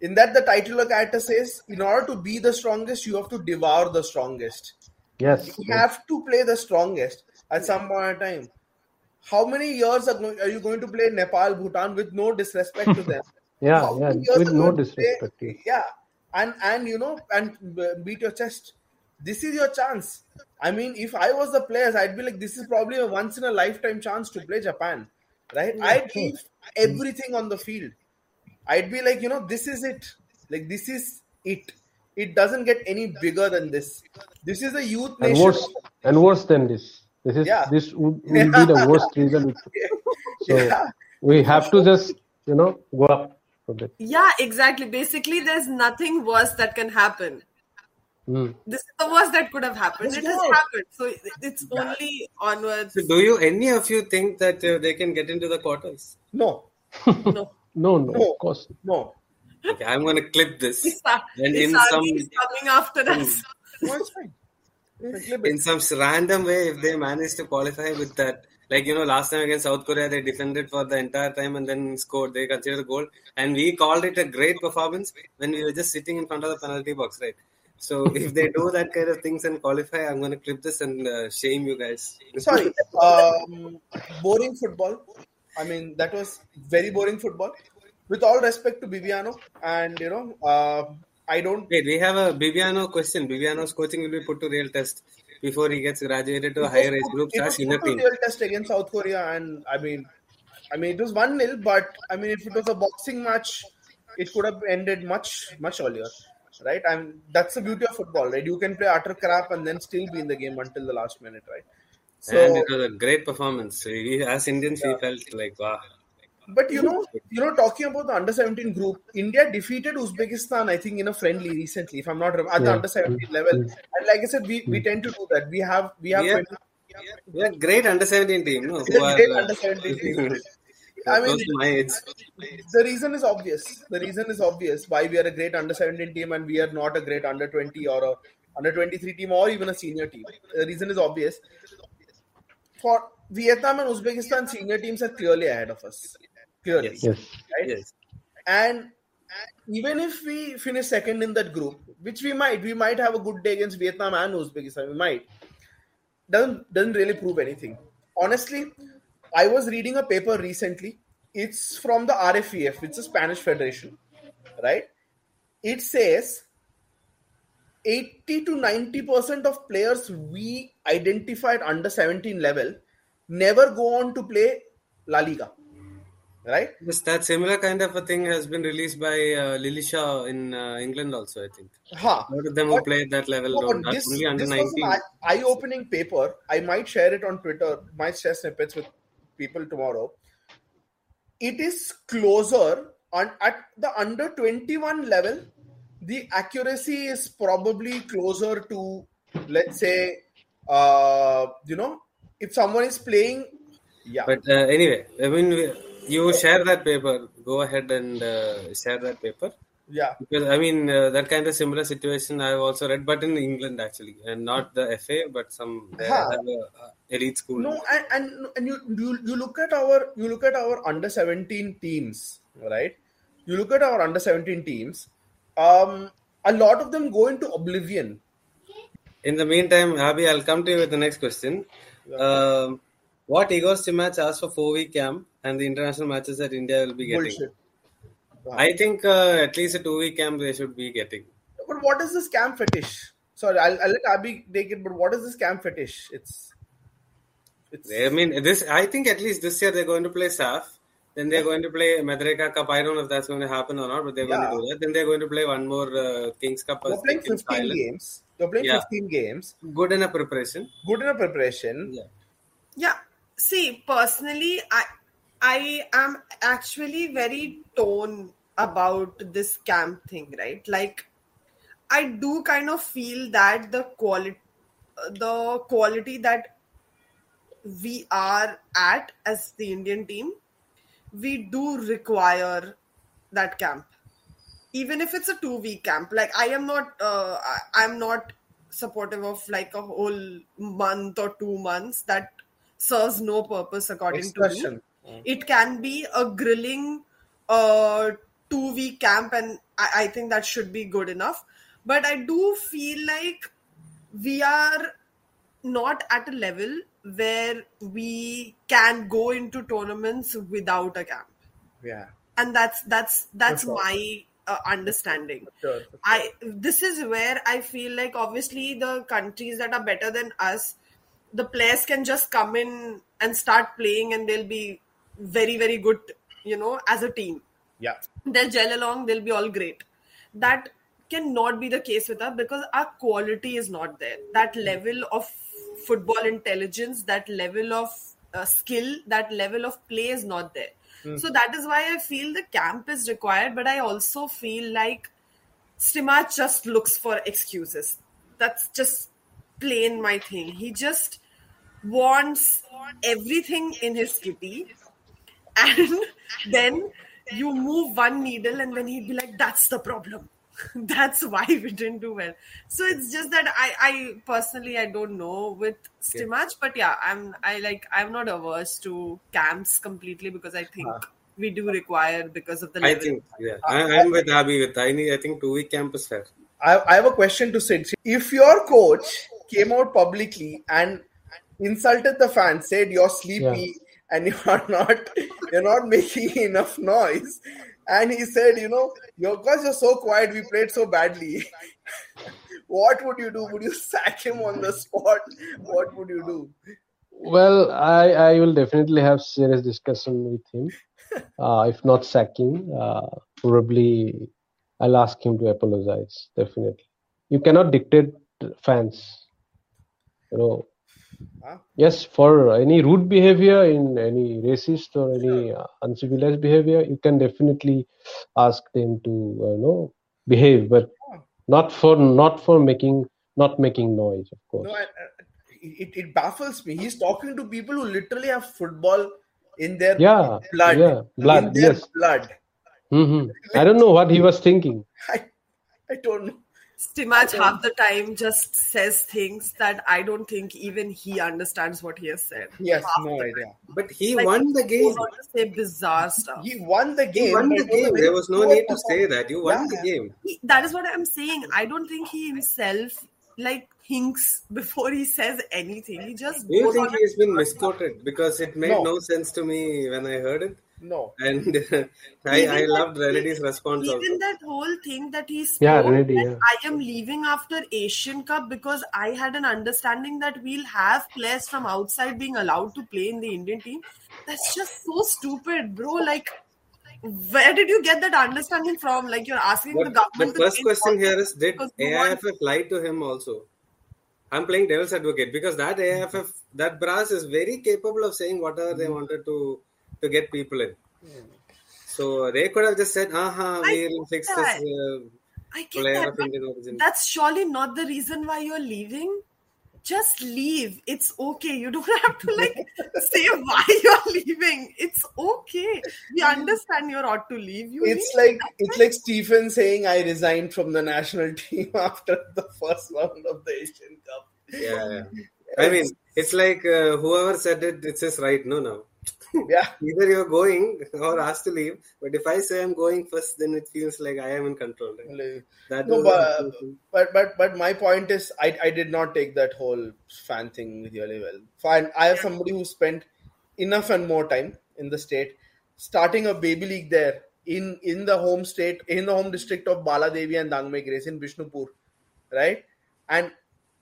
In that, the title of the character says, in order to be the strongest, you have to devour the strongest. Yes. You yes. have to play the strongest at some point in time. How many years are, going, are you going to play Nepal, Bhutan with no disrespect to them? Yeah, How yeah, with no disrespect. Play, yeah, and and you know, and beat your chest. This is your chance. I mean, if I was the players, I'd be like, this is probably a once in a lifetime chance to play Japan, right? Yeah. I'd give everything on the field. I'd be like, you know, this is it. Like this is it. It doesn't get any bigger than this. This is a youth nation. And worse, and worse than this. This is yeah. this would, would yeah. be the worst reason. So yeah. we have to just, you know, go up a bit. Yeah, exactly. Basically, there's nothing worse that can happen. Mm. This is the worst that could have happened. It has happened. So it's only onwards. So do you, any of you think that uh, they can get into the quarters? No. no. no. No, no, of course. No. Okay, I'm going to clip this. It's, and it's in some coming after mm. us. No, it's fine. In some random way, if they manage to qualify with that, like, you know, last time against South Korea, they defended for the entire time and then scored. They considered the goal. And we called it a great performance when we were just sitting in front of the penalty box, right? So if they do that kind of things and qualify, I'm going to clip this and uh, shame you guys. Sorry. Um, boring football. I mean, that was very boring football. With all respect to Bibiano and, you know, uh, I don't... Wait, we have a Bibiano question. Bibiano's coaching will be put to real test before he gets graduated to higher age groups. It was put to real test against South Korea, and I mean, I mean, it was one nil, but I mean, if it was a boxing match, it could have ended much, much earlier, right? I mean, that's the beauty of football, right? You can play utter crap and then still be in the game until the last minute, right? So, and it was a great performance. We, as Indians, yeah. we felt like, wow. But you know, you know, talking about the under seventeen group, India defeated Uzbekistan, I think, in a friendly recently, if I'm not wrong, at the yeah. under seventeen level. And like I said, we, we tend to do that. We have we have, yeah. twenty, we have we are great under seventeen team. No? It's a great under seventeen team. I mean, the reason is obvious. The reason is obvious why we are a great under seventeen team and we are not a great under twenty or a under twenty-three team or even a senior team. The reason is obvious. For Vietnam and Uzbekistan, senior teams are clearly ahead of us. Clearly. Yes. Right? Yes. And even if we finish second in that group, which we might, we might have a good day against Vietnam and Uzbekistan. We might. Doesn't, doesn't really prove anything. Honestly, I was reading a paper recently. It's from the R F E F, which is Spanish Federation, right? It says eighty to ninety percent of players we identified under seventeen level never go on to play La Liga, right? Yes, that similar kind of a thing has been released by uh, Lily Shaw in uh, England also, I think. Huh. A lot of them but, who played that level. No, not this, only under this nineteen. An eye-opening paper. I might share it on Twitter. Might share snippets with people tomorrow. It is closer on, at the under twenty-one level. The accuracy is probably closer to, let's say, uh, you know, if someone is playing, yeah. But uh, anyway, I mean, we, you share that paper. Go ahead and uh, share that paper. Yeah. Because, I mean, uh, that kind of similar situation I've also read, but in England, actually. And not the F A, but some uh, elite school. No, and, and, and you, you you look at our you look at our under seventeen teams, right? You look at our under seventeen teams. Um, a lot of them go into oblivion. In the meantime, Abi, I'll come to you with the next question. Yeah. Uh, what Igor Stimac asked for four-week camp and the international matches that India will be getting? Bullshit. Wow. I think uh, at least a two-week camp they should be getting. But what is this camp fetish? Sorry, I'll, I'll let Abi take it, but what is this camp fetish? It's, it's. I mean, this. I think at least this year they're going to play S A F. Then they're going to play Madreka Cup. I don't know if that's going to happen or not, but they're yeah. going to do that. Then they're going to play one more uh, Kings Cup. They're playing fifteen games. They're playing yeah. fifteen games. Good in a preparation. Good in a preparation. Yeah. Yeah. See, personally, I I am actually very torn about this camp thing, right? Like, I do kind of feel that the quality, the quality that we are at as the Indian team, we do require that camp, even if it's a two-week camp. Like, I am not, uh, I, I'm not supportive of like a whole month or two months. That serves no purpose, according Expression. To me. It can be a grilling uh, two-week camp, and I, I think that should be good enough. But I do feel like we are not at a level where we can go into tournaments without a camp. Yeah. And that's that's that's sure. my uh, understanding. For sure, for sure. I this is where I feel like obviously the countries that are better than us, the players can just come in and start playing and they'll be very, very good, you know, as a team. Yeah. They'll gel along, they'll be all great. That cannot be the case with us because our quality is not there. That level of football intelligence, that level of uh, skill, that level of play is not there. Mm. So that is why I feel the camp is required, but I also feel like Stimac just looks for excuses. That's just plain my thing. He just wants everything in his kitty and then you move one needle and then he'd be like, that's the problem. That's why we didn't do well. So it's just that I, I personally, I don't know with Stimac, okay. but yeah, I'm, I like, I'm not averse to camps completely because I think uh, we do require because of the level. I think, yeah, I, I'm with Abi with I need, I think two week camp is fair. I, I have a question to Sid. If your coach came out publicly and insulted the fans, said you're sleepy yeah. and you're not, you're not making enough noise. And he said, you know, your guys are so quiet, we played so badly. What would you do? Would you sack him on the spot? What would you do? Well, I, I will definitely have serious discussion with him. Uh, if not sacking, uh, probably I'll ask him to apologize. Definitely. You cannot dictate fans. You know, huh? Yes, for any rude behavior, in any racist or any uh, uncivilized behavior, you can definitely ask them to, uh, you know, behave, but not for not for making not making noise, of course. No, I, I, it it baffles me. He's talking to people who literally have football in their yeah, blood, yeah, blood, in their yes. blood. Mm-hmm. I don't know what he was thinking. I, I don't know. Stimach half the time just says things that I don't think even he understands what he has said. Yes, half no idea. But he like, won the game. He won to say bizarre stuff. He won the game. He won the game. There was no need to say that. You won yeah. the game. He, that is what I'm saying. I don't think he himself like thinks before he says anything. He just. Do you think he's been misquoted? Because it made no. no sense to me when I heard it. No, and uh, I, I loved Renedy's response. Even also. That whole thing that he spoke, yeah, Renedy, that yeah. I am leaving after Asian Cup because I had an understanding that we'll have players from outside being allowed to play in the Indian team. That's just so stupid, bro. Like, where did you get that understanding from? Like, you're asking but, the government. The first question here is, did A I F F no one... lie to him also? I'm playing devil's advocate because that A I F F, that brass is very capable of saying whatever they wanted to. To get people in, yeah. So they could have just said, "Aha, we'll fix that. this." Uh, I get that. But that's surely not the reason why you're leaving. Just leave. It's okay. You don't have to like say why you're leaving. It's okay. We understand you're ought to leave. You it's leave. like that's it's right. like Stephen saying, "I resigned from the national team after the first round of the Asian Cup." Yeah, yeah. I mean, it's like uh, whoever said it. It's his right. No, no. Yeah, either you're going or asked to leave. But if I say I'm going first, then it feels like I am in control. Right? That no, but, but but but my point is, I I did not take that whole fan thing really well. Fine, I have somebody who spent enough and more time in the state, starting a baby league there in in the home state, in the home district of Baladevi and Dangme Grace in Bishnupur, right? And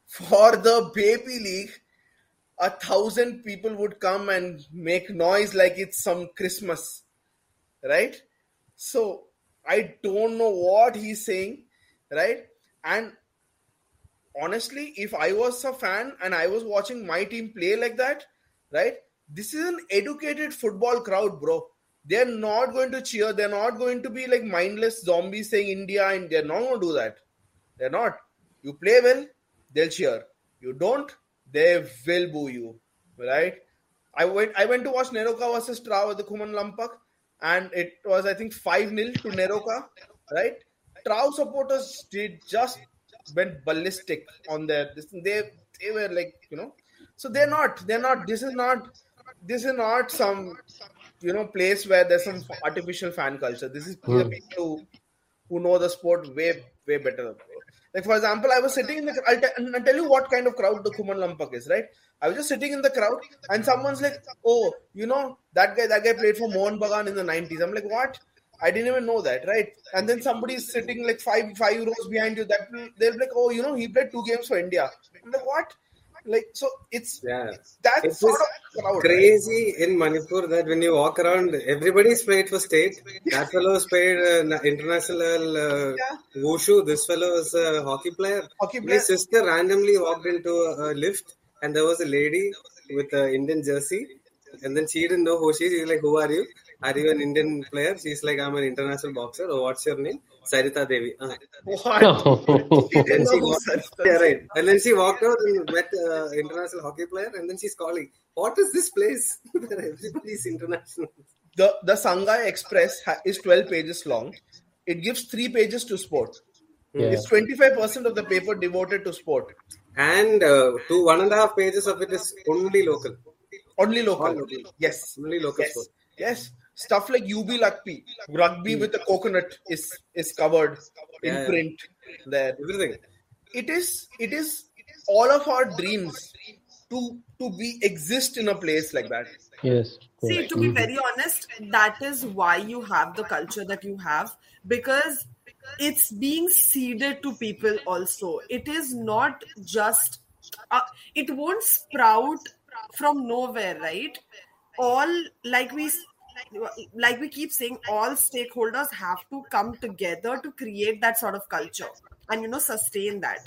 for the baby league. A thousand people would come and make noise like it's some Christmas, right? So I don't know what he's saying, right? And honestly, if I was a fan and I was watching my team play like that, right? This is an educated football crowd, bro. They're not going to cheer. They're not going to be like mindless zombies saying India, and they're not going to do that. They're not. You play well, they'll cheer. You don't. They will boo you, right? I went I went to watch Neroka versus Trau at the Kuman Lampak, and it was, I think, five nil to Neroka, right? Trau supporters did just went ballistic on their, they they were like, you know, so they're not, they're not, this is not, this is not some, you know, place where there's some artificial fan culture. This is hmm. people who, who know the sport way, way better. Like, for example, I was sitting in the... I'll, t- I'll tell you what kind of crowd the Kuman Lampak is, right? I was just sitting in the crowd and someone's like, oh, you know, that guy that guy played for Mohan Bagan in the nineties. I'm like, what? I didn't even know that, right? And then somebody's sitting like five five rows behind you. That they'll be like, oh, you know, he played two games for India. I'm like, what? Like, so it's... Yeah. It's that it sort of crowd, crazy right? In Manipur that when you walk around, everybody's played for state. That fellow's played uh, international uh, yeah. wushu. This fellow is a hockey player. Hockey player. His sister randomly walked into a lift and there was a lady with an Indian jersey. And then she didn't know who she is. She's like, who are you? Are you an Indian player? She's like, I'm an international boxer. Oh, what's your name? Sarita Devi. Uh, what? And, she walked, yeah, right. and then she walked out and met an uh, international hockey player. And then she's calling, what is this place? Everybody's international. The, the Sangha Express ha- is twelve pages long. It gives three pages to sport. Yeah. It's twenty-five percent of the paper devoted to sport. And uh, two, one and a half pages of it is only local. Only local. Only local. Yes. Only local yes. sport. Yes. Stuff like U B Lakpi, rugby mm. with a coconut is, is covered in yeah, print yeah. there. Everything. It is, it is all of our dreams to to be exist in a place like that. Yes. See, to be very honest, that is why you have the culture that you have, because it's being seeded to people also. It is not just, uh, it won't sprout from nowhere, right? All, like we like we keep saying, all stakeholders have to come together to create that sort of culture and, you know, sustain that.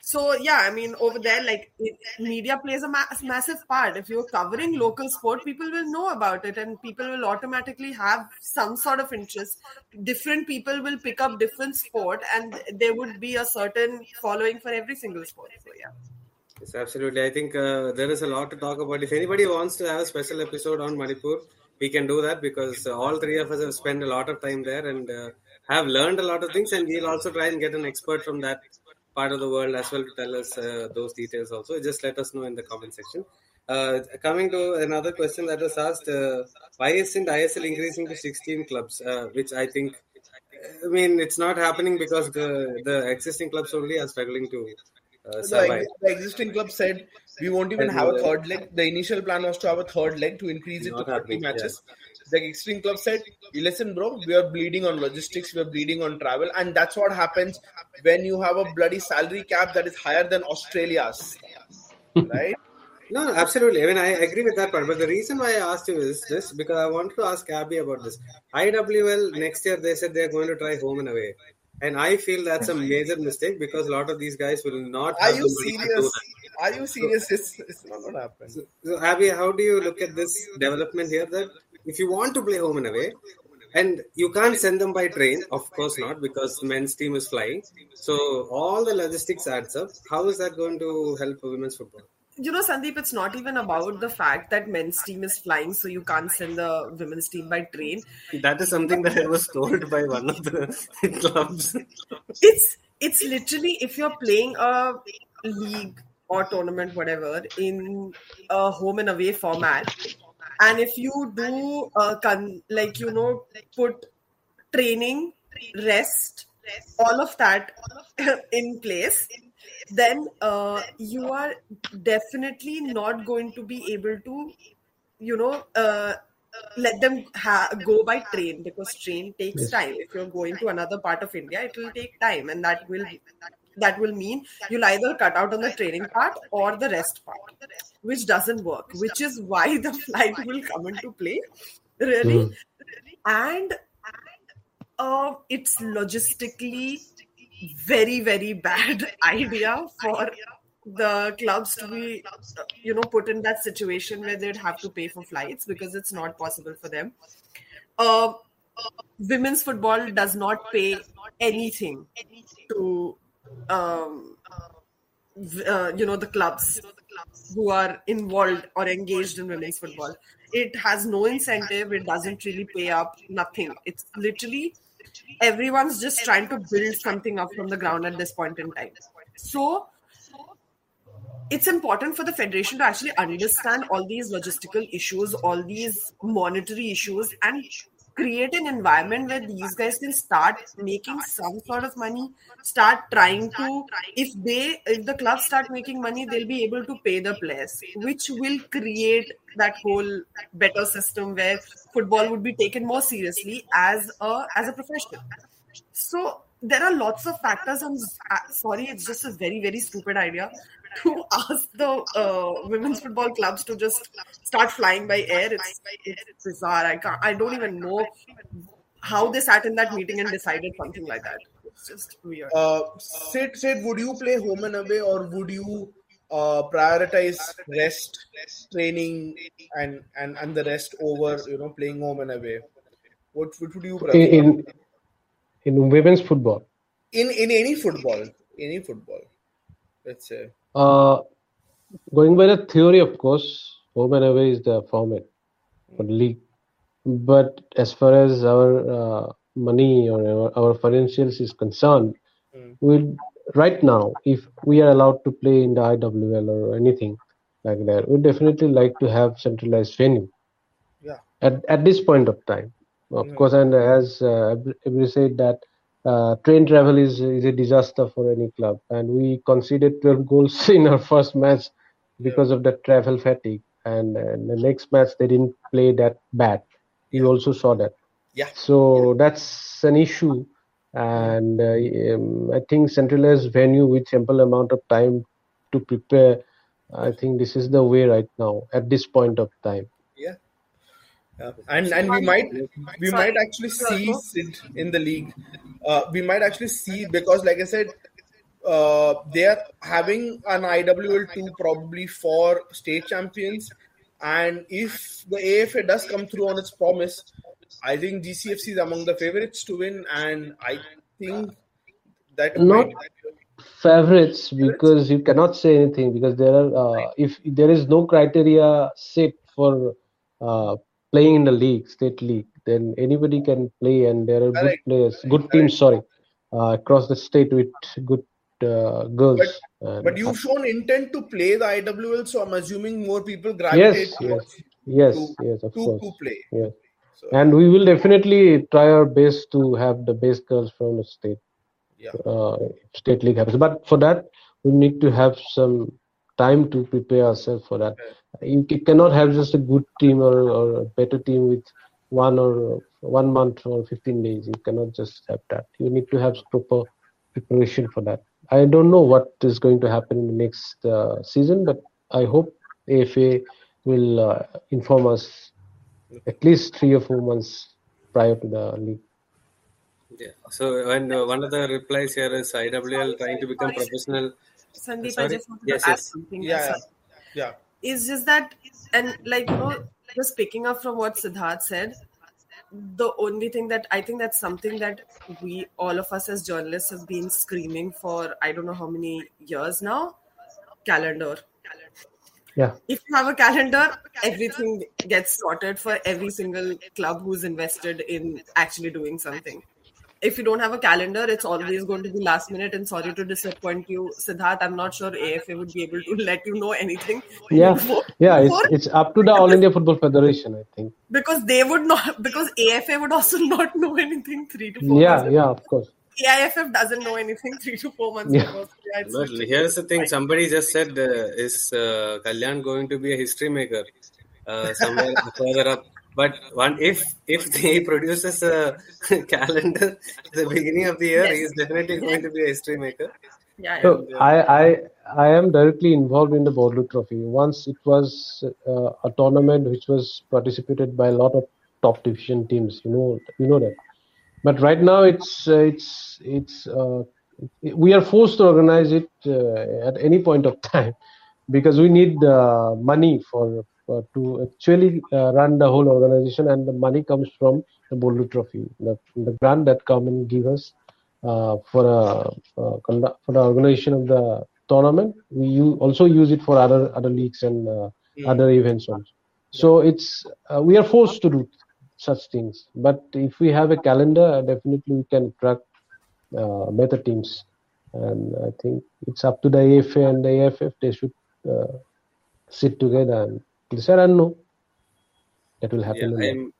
So, yeah, I mean, over there, like, it, media plays a ma- massive part. If you're covering local sport, people will know about it and people will automatically have some sort of interest. Different people will pick up different sport and there would be a certain following for every single sport. So, yeah. Yes, absolutely. I think uh, there is a lot to talk about. If anybody wants to have a special episode on Manipur, we can do that, because uh, all three of us have spent a lot of time there and uh, have learned a lot of things. And we'll also try and get an expert from that part of the world as well to tell us uh, those details also. Just let us know in the comment section. Uh, coming to another question that was asked, uh, why isn't I S L increasing to sixteen clubs? Uh, which I think, I mean, it's not happening because the, the existing clubs only are struggling to uh, survive. The, the existing clubs said, we won't even and have the, a third leg. The initial plan was to have a third leg to increase it to thirty matches. Yeah. The existing club said, listen, bro, we are bleeding on logistics, we are bleeding on travel. And that's what happens when you have a bloody salary cap that is higher than Australia's. Right? No, absolutely. I mean, I agree with that part. But the reason why I asked you is this, because I wanted to ask Abby about this. I W L, next year, they said they're going to try home and away. And I feel that's a major mistake, because a lot of these guys will not have the money to do that. Are you serious? It's, it's not going to happen. So, so, Abby, how do you look at this development here, that if you want to play home and away, and you can't send them by train, of course not, because the men's team is flying. So all the logistics adds up. How is that going to help women's football? You know, Sandeep, it's not even about the fact that men's team is flying, so you can't send the women's team by train. That is something that I was told by one of the clubs. It's, it's literally, if you're playing a league or tournament, whatever, in a home and away format, and if you do, uh, con- like, you know, put training, rest, all of that in place, then uh, you are definitely not going to be able to, you know, uh, let them ha- go by train, because train takes time. If you're going to another part of India, it will take time, and that will that will mean you'll either cut out on the training part or the rest part, which doesn't work, which is why the flight will come into play, really. Mm. And uh, it's logistically very, very bad idea for the clubs to be, you know, put in that situation where they'd have to pay for flights, because it's not possible for them. Uh, women's football does not pay anything to Um, uh, you know, the clubs who are involved or engaged in women's football. It has no incentive. It doesn't really pay up, nothing. It's literally everyone's just trying to build something up from the ground at this point in time. So it's important for the federation to actually understand all these logistical issues, all these monetary issues, and create an environment where these guys can start making some sort of money, start trying to, if they, if the clubs start making money, they'll be able to pay the players, which will create that whole better system where football would be taken more seriously as a, as a profession. So there are lots of factors. I'm sorry, it's just a very, very stupid idea to ask the uh, women's football clubs to just start flying by air. It's, it's bizarre. I can't, I don't even know how they sat in that meeting and decided something like that. It's just weird. Uh, Sid, Sid, would you play home and away, or would you uh, prioritize rest, training, and, and, and the rest over, you know, playing home and away? What, what would you prioritize? In, in women's football? In, in any football. Any football. Let's say. Uh, going by the theory, of course, home and away is the format for the league. But as far as our uh, money or our, our financials is concerned, mm. we'll, right now, if we are allowed to play in the I W L or anything like that, we'd definitely like to have centralized venue. Yeah. At at this point of time, of mm. course, and as uh, we said that. Uh, train travel is is a disaster for any club, and we conceded twelve goals in our first match because yeah. of the travel fatigue. And, and the next match, they didn't play that bad. You yeah. also saw that. Yeah. So yeah. that's an issue. And uh, um, I think centralized venue with ample amount of time to prepare, I think this is the way right now at this point of time. Yeah. Uh, and and we might we might actually see Sid in the league. Uh, we might actually see, because like I said, uh, they are having an I W L two probably for state champions. And if the A F A does come through on its promise, I think G C F C is among the favorites to win. And I think that not favorites, because you cannot say anything, because there are uh, if there is no criteria set for uh, playing in the league, state league, then anybody can play, and there are Correct. good players, Correct. good teams, sorry, uh, across the state with good uh, girls. But, but you've shown intent to play the I W L, so I'm assuming more people gravitate yes, yes, yes, to, yes, of to, course. to play. Yes. So, and we will definitely try our best to have the best girls from the state. Yeah. Uh, state league happens. But for that, we need to have some time to prepare ourselves for that. Okay. You, you cannot have just a good team or, or a better team with one or one month or fifteen days. You cannot just have that. You need to have proper preparation for that. I don't know what is going to happen in the next uh, season, but I hope A F A will uh, inform us at least three or four months prior to the league. Yeah. So, and uh, one of the replies here is I W L trying to become professional. Sandeep, Sorry? I just wanted yes, to add yes. something. Yeah, yeah. It's just that, and like, you know, just picking up from what Siddharth said, the only thing that I think that's something that we, all of us as journalists, have been screaming for, I don't know how many years now, calendar. Yeah. If you have a calendar, everything gets sorted for every single club who's invested in actually doing something. If you don't have a calendar, it's always going to be last minute. And sorry to disappoint you, Siddharth, I'm not sure A F A would be able to let you know anything. Yeah, before, yeah, before. It's, it's up to the All India Football Federation, I think. Because they would not, because A F A would also not know anything three to four yeah, months ago. Yeah, yeah, of course. A I F F doesn't know anything three to four months yeah. ago. Yeah, no, here's the thing, somebody just said, uh, is uh, Kalyan going to be a history maker uh, somewhere further up? But one, if if he produces a calendar at the beginning of the year, yes. he is definitely going to be a history maker. Yeah, so yeah. I, I I am directly involved in the Bordoloi Trophy. Once it was uh, a tournament which was participated by a lot of top division teams. You know, you know that. But right now it's uh, it's it's uh, we are forced to organize it uh, at any point of time, because we need uh, money for. Uh, to actually uh, run the whole organization, and the money comes from the Bordoloi Trophy, the, the grant that government gives us uh, for uh, uh, for the organization of the tournament. We u- also use it for other other leagues and uh, yeah. other events also. So yeah. it's uh, we are forced to do such things. But if we have a calendar, definitely we can attract uh, better teams. And I think it's up to the A F A and the A F F. They should uh, sit together and. Sir, I know that will happen.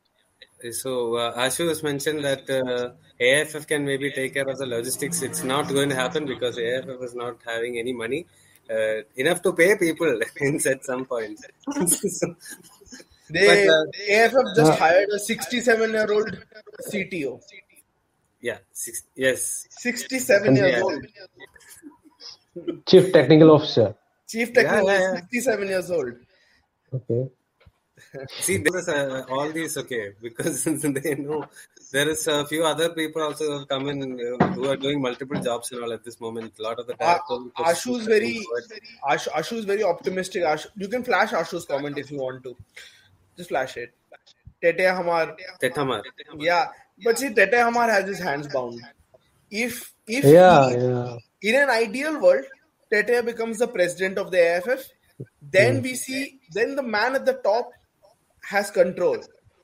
Yeah, so, uh, Ashu has mentioned that uh, A I F F can maybe take care of the logistics. It's not going to happen because A I F F is not having any money uh, enough to pay people at some point. so, they, but, uh, A I F F just uh, hired a sixty-seven year old C T O. Yeah, six, yes, sixty-seven year old Chief Technical Officer. Chief Technical Officer, yeah, yeah. sixty-seven years old Okay. See, there's uh, all these, okay, because they know there is a few other people also who come in uh, who are doing multiple jobs and all at this moment. A lot of the uh, Ashu is very, Ashu, Ashu is very optimistic. Ashu, you can flash Ashu's comment if you want to. Just flash it. Tete Hamar. Tete Hamar. Yeah, but see, Tete Hamar has his hands bound. If, if, yeah, he, yeah. in an ideal world, Tete becomes the president of the A F F. Then we see, then the man at the top has control.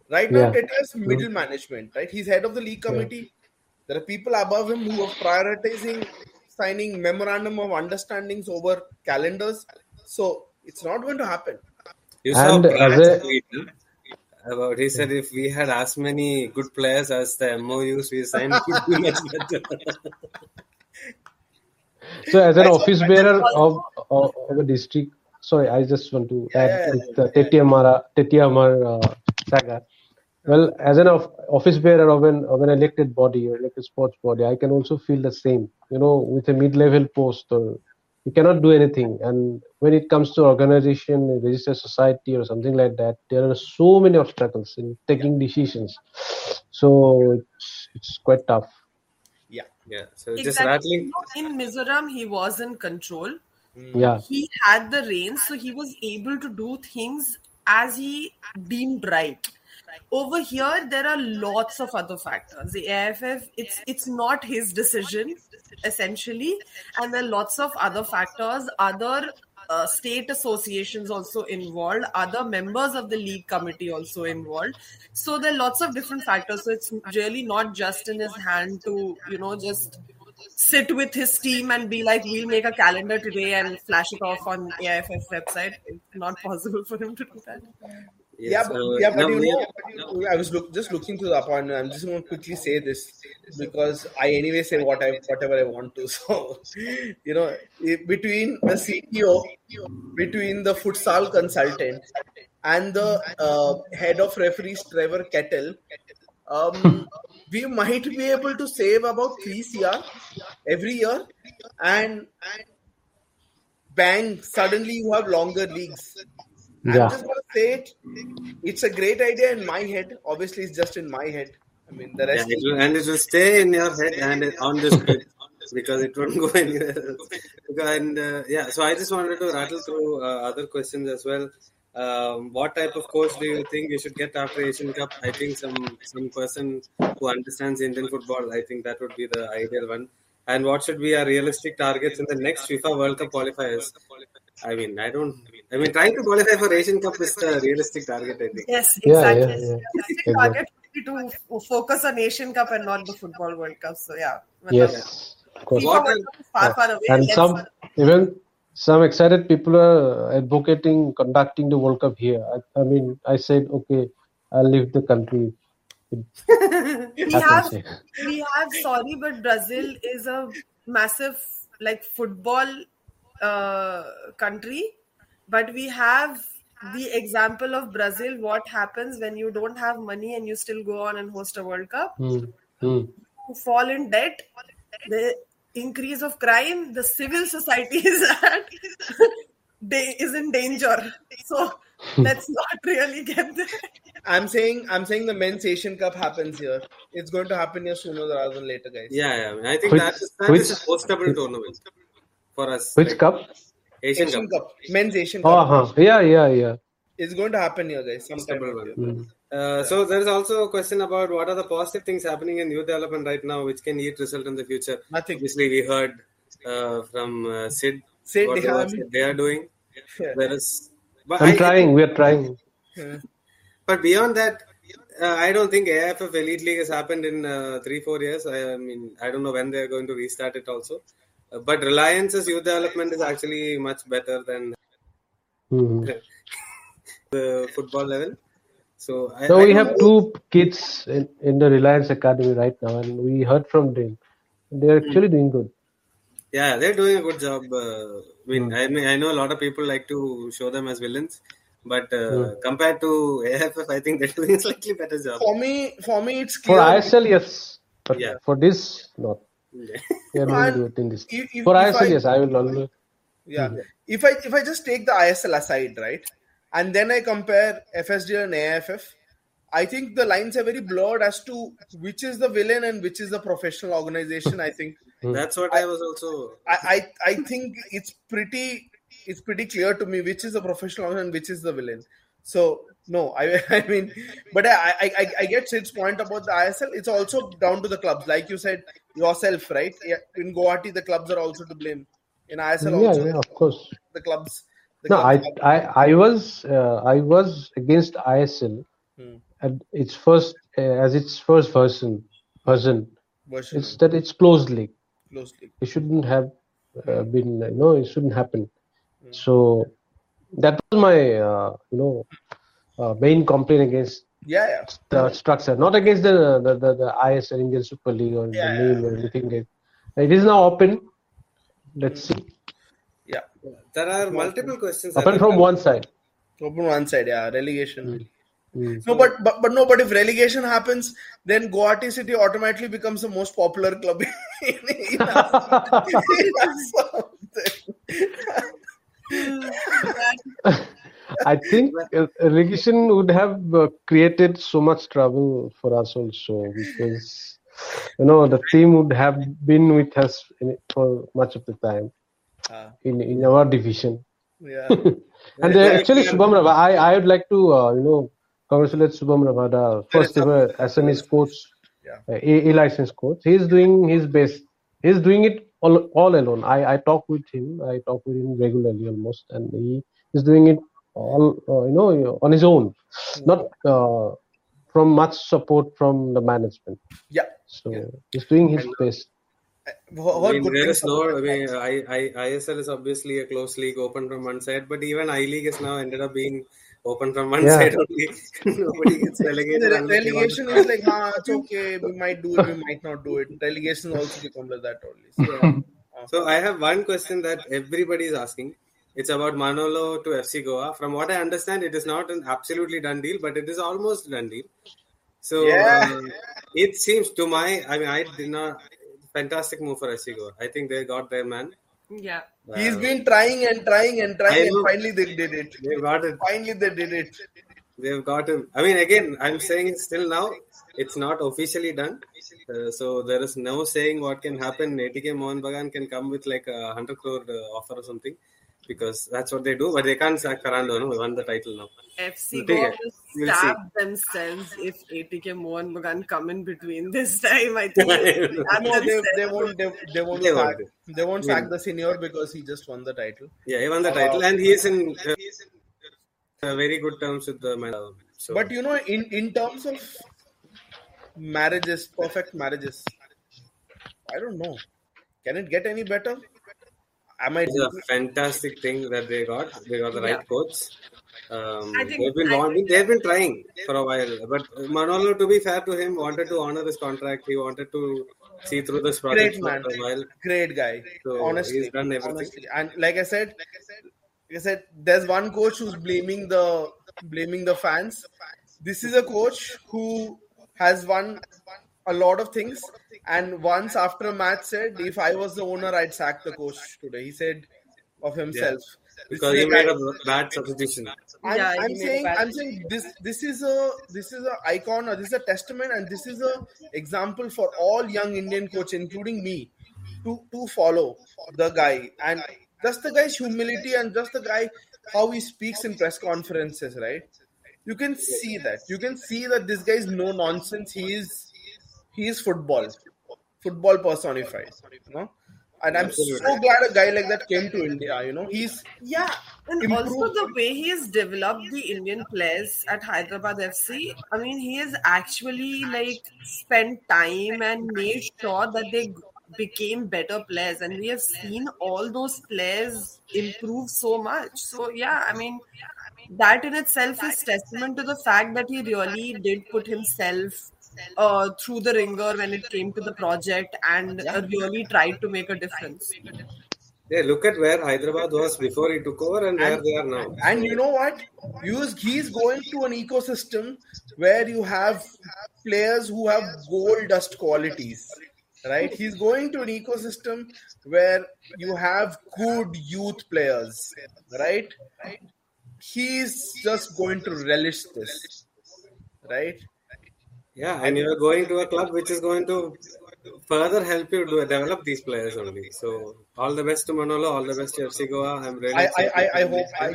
Right now, yeah. Tete is middle management, right? He's head of the league committee. Yeah. There are people above him who are prioritizing signing memorandum of understandings over calendars. So it's not going to happen. You saw and a tweet about, he said, if we had as many good players as the M O Us we signed, it would be much better. So as an office bearer of, of, of a district Sorry, I just want to add yeah, with uh, yeah. Tetiamara, Tetiamar uh, saga. Well, as an office bearer of an, of an elected body, elected sports body, I can also feel the same. You know, with a mid-level post, or you cannot do anything. And when it comes to organization, registered society or something like that, there are so many obstacles in taking yeah. decisions. So it's, it's quite tough. Yeah. Yeah. So exactly. just rattling. In Mizoram, he was in control. Mm. Yeah. He had the reins, so he was able to do things as he deemed right. Over here, there are lots of other factors. The A I F F, it's it's not his decision, essentially. And there are lots of other factors, other uh, state associations also involved, other members of the league committee also involved. So there are lots of different factors. So it's really not just in his hand to, you know, just sit with his team and be like, we'll make a calendar today and flash it off on A I F F website. It's not possible for him to do that. Yeah, yeah, so but, yeah, but you know, no, I was look, just looking to the appointment. I'm just going to quickly say this because I anyway say what I whatever I want to. So, you know, between the C T O, between the futsal consultant and the uh, head of referees, Trevor Kettle, um, we might be able to save about three crore every year and bang, suddenly you have longer leagues. Yeah. I'm just going to say it. It's a great idea in my head. Obviously, it's just in my head. I mean, the rest. Yeah, it will, and it will stay in your head and on this bit because it won't go anywhere else. And uh, yeah, so I just wanted to rattle through uh, other questions as well. Um, what type of coach do you think you should get after Asian Cup? I think some some person who understands Indian football. I think that would be the ideal one. And what should be our realistic targets in the next FIFA World Cup qualifiers? I mean, I don't. I mean, trying to qualify for Asian Cup is the realistic target, I think. Yes, exactly. Yeah, yeah, yeah. The realistic target would be to focus on Asian Cup and not the Football World Cup. So, yeah. Yes, of course. FIFA World Cup is far, far away. And some, even some excited people are advocating conducting the World Cup here. I, I mean, I said, okay, I'll leave the country. we have, we have. Sorry, but Brazil is a massive, like, football Uh, country, but we have the example of Brazil. What happens when you don't have money and you still go on and host a World Cup? Mm. Mm. You fall in debt, the increase of crime, the civil society is at is in danger. So let's not really get there. I'm saying, I'm saying the men's Asian Cup happens here. It's going to happen here sooner rather than later, guys. Yeah, yeah. I think which, that is that which, is a hostable tournament. For us, which right? cup? Asian, Asian cup. cup, men's Asian Cup. Uh-huh. Yeah, yeah, yeah. It's going to happen here, guys. Sometime here. Mm. Uh, yeah. So there is also a question about what are the positive things happening in youth development right now, which can yield result in the future. Nothing. Obviously, we heard uh, from uh, Sid. Sid, what yeah, they, they are doing. Yeah. Whereas, but I'm I, trying. We are trying. Yeah. But beyond that, uh, I don't think A I F F Elite League has happened in uh, three, four years. I, I mean, I don't know when they are going to restart it. Also. But Reliance's youth development is actually much better than mm-hmm. the football level. So, I, so I we have know. two kids in, in the Reliance Academy right now, and we heard from them. They're actually mm. doing good. Yeah, they're doing a good job. Uh, I, mean, I mean, I know a lot of people like to show them as villains. But uh, mm. compared to A I F F, I think they're doing a slightly better job. For me, for me it's clear. For I S L, yes. But yeah. for this, not. Yeah. Yeah, if, if, for I S L, I, yes, I will always. Yeah. Mm-hmm. If I if I just take the I S L aside, right, and then I compare F S D and A I F F, I think the lines are very blurred as to which is the villain and which is the professional organization. I think that's what I, I was also. I, I I think it's pretty it's pretty clear to me which is the professional organization and which is the villain. So no, I I mean, but I I, I get Sid's point about the I S L. It's also down to the clubs, like you said yourself, right? In Guwahati, the clubs are also to blame. In I S L, yeah, also, yeah, of course, the clubs. The no, clubs I, I I was uh, I was against I S L hmm. at its first uh, as its first version version. version. It's that it's closed league. Closed league. It shouldn't have uh, been. You know, it shouldn't happen. Hmm. So. That was my, uh, you know, uh, main complaint against yeah, yeah. the structure, not against the the the, the I S L Indian Super League or yeah, the name yeah. or anything. It is now open. Let's see. Yeah. There are multiple questions. Happen from one side. Open one side, yeah. Relegation. Mm. Mm. No, but, but but no, but if relegation happens, then Guwahati City automatically becomes the most popular club in, in Assam. In Assam. I think relegation would have created so much trouble for us also, because you know the team would have been with us in it for much of the time uh, in in our division. Yeah, and uh, actually Shubham Rabada, I I would like to uh, you know. Congratulate Shubham Rabada, first ever Assamese coach, yeah. uh, a, a licensed coach. He is doing his best. He is doing it all, all alone. I, I talk with him. I talk with him regularly almost, and he is doing it all uh, you know on his own, mm. not uh, from much support from the management. Yeah. So yeah. he's doing his and, best. Uh, what I mean, there is no. I mean, I, I, I S L is obviously a closed league, open from one side, but even I-League is now ended up being. Open from one yeah. side only. Nobody gets relegated. Re- relegation is like, ah, it's okay. We might do it. We might not do it. Relegation also becomes like that only. So, yeah. so I have one question that everybody is asking. It's about Manolo to F C Goa. From what I understand, it is not an absolutely done deal, but it is almost done deal. So yeah. um, it seems to my, I mean, I did not. Fantastic move for F C Goa. I think they got their man. Yeah. Wow. He's been trying and trying and trying and finally they did it. They got it. Finally they did it. They've got him. I mean, again, I'm saying still now, it's not officially done. Uh, so there is no saying what can happen. A T K Mohan Bagan can come with like a one hundred crore uh, offer or something, because that's what they do. But they can't sack Karando. No? We won the title now. F C Goa will stab themselves if A T K Mohan Bagan come in between this time. I think no, they, they won't. They, they won't they sack. Won't. They won't sack yeah. the senior because he just won the title. Yeah, he won the title, uh, and he is in, uh, he is in uh, very good terms with the man. So. But you know, in, in terms of marriages, perfect marriages, I don't know. Can it get any better? Am I it's a fantastic thing that they got. They got the yeah. right coach. Um, they've been long, they've been trying for a while. But Manolo, to be fair to him, wanted to honor his contract. He wanted to see through this project Great man. for a while. Great guy. So honestly, he's done everything. Honestly. And like I said, like I said, like I said, there's one coach who's blaming the blaming the fans. This is a coach who has won a lot of things, and once after a match said, if I was the owner, I'd sack the coach today. He said of himself yeah. because he made a bad substitution. I'm, yeah, I'm saying, I'm saying this. This is a this is a icon, or this is a testament, and this is a example for all young Indian coaches, including me, to to follow the guy, and just the guy's humility, and just the guy how he speaks in press conferences. Right? You can see that. You can see that this guy is no nonsense. He is. He is football, football personified, you know? And I'm Absolutely. so glad a guy like that came to India, you know, he's... Yeah, and improved. Also the way he has developed the Indian players at Hyderabad F C, I mean, he has actually, like, spent time and made sure that they became better players, and we have seen all those players improve so much. So, yeah, I mean... That in itself is testament to the fact that he really did put himself uh, through the ringer when it came to the project and uh, really tried to make a difference. Yeah, look at where Hyderabad was before he took over and where and, they are now. And you know what? He's going to an ecosystem where you have players who have gold dust qualities. Right? He's going to an ecosystem where you have good youth players. Right? Right? He's just going to relish this, right? Yeah, and you're going to a club which is going to further help you to develop these players only. So, all the best to Manolo, all the best to F C Goa. I'm really. I I, I, I hope I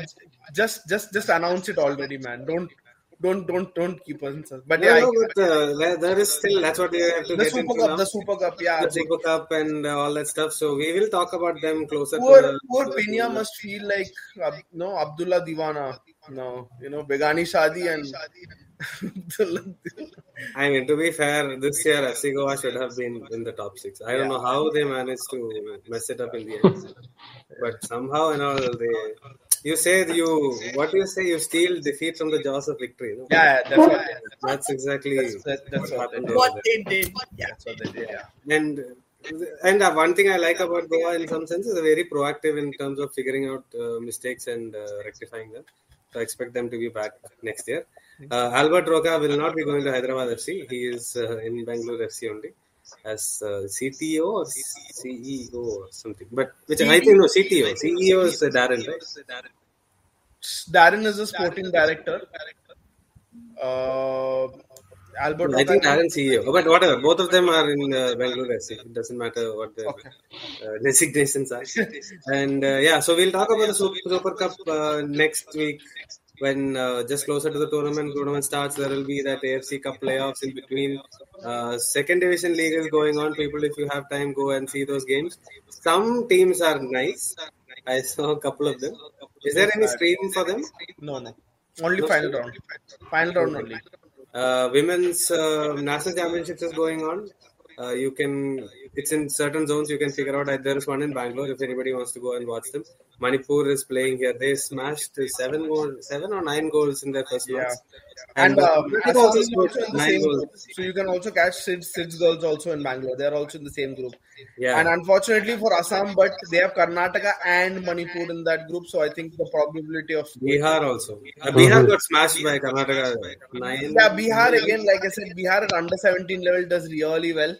just just just announce it already, man. Don't don't don't don't keep us. But no, yeah, no, I, but uh, there is still that's what you have to the get super into cup, now. The Super Cup, yeah, the Super Cup and uh, all that stuff. So we will talk about them closer. Poor, to the, poor to Pinya the, must feel like uh, no Abdullah Diwana, no, you know Begani Shadi and. I mean, to be fair, this year F C Goa should have been in the top six. I don't yeah. know how they managed to mess it up in the end, but somehow and all they. You say you, what do you say? You steal defeat from the jaws of victory. No? Yeah, that's what they did. That's exactly that's, that, that's what, what happened. What they did. Yeah. That's what they did. Yeah. And And uh, one thing I like about Goa in some sense is very proactive in terms of figuring out uh, mistakes and uh, rectifying them. So I expect them to be back next year. Uh, Albert Roca will not be going to Hyderabad F C. He is uh, in Bangalore F C only as uh, C T O or C E O or something. But which I think no C T O. C E O is uh, Darren, right? Darren is a sporting director. Uh, Albert I Roca think Darren C E O. But whatever, both of them are in uh, Bangalore F C. It doesn't matter what the okay. uh, designations are. And uh, yeah, so we'll talk about the Super, Super Cup uh, next week. When uh, just closer to the tournament, tournament starts, there will be that A F C Cup playoffs in between. Uh, second Division League is going on. People, if you have time, go and see those games. Some teams are nice. I saw a couple of them. Is there any stream for them? No, no. Only no final round. Final round only. Uh, women's uh, National Championships is going on. Uh, you can, it's in certain zones, you can figure out. There is one in Bangalore if anybody wants to go and watch them. Manipur is playing here. They smashed seven goals, seven or nine goals in their first yeah. match. And, and uh, Assam also is also in the same goals. group. So you can also catch Sid's, Sid's girls also in Bangalore. They are also in the same group. Yeah. And unfortunately for Assam, but they have Karnataka and Manipur in that group. So I think the probability of... Bihar also. Uh, Bihar got smashed by Karnataka. Nine. Yeah, Bihar again, like I said, Bihar at under seventeen level does really well.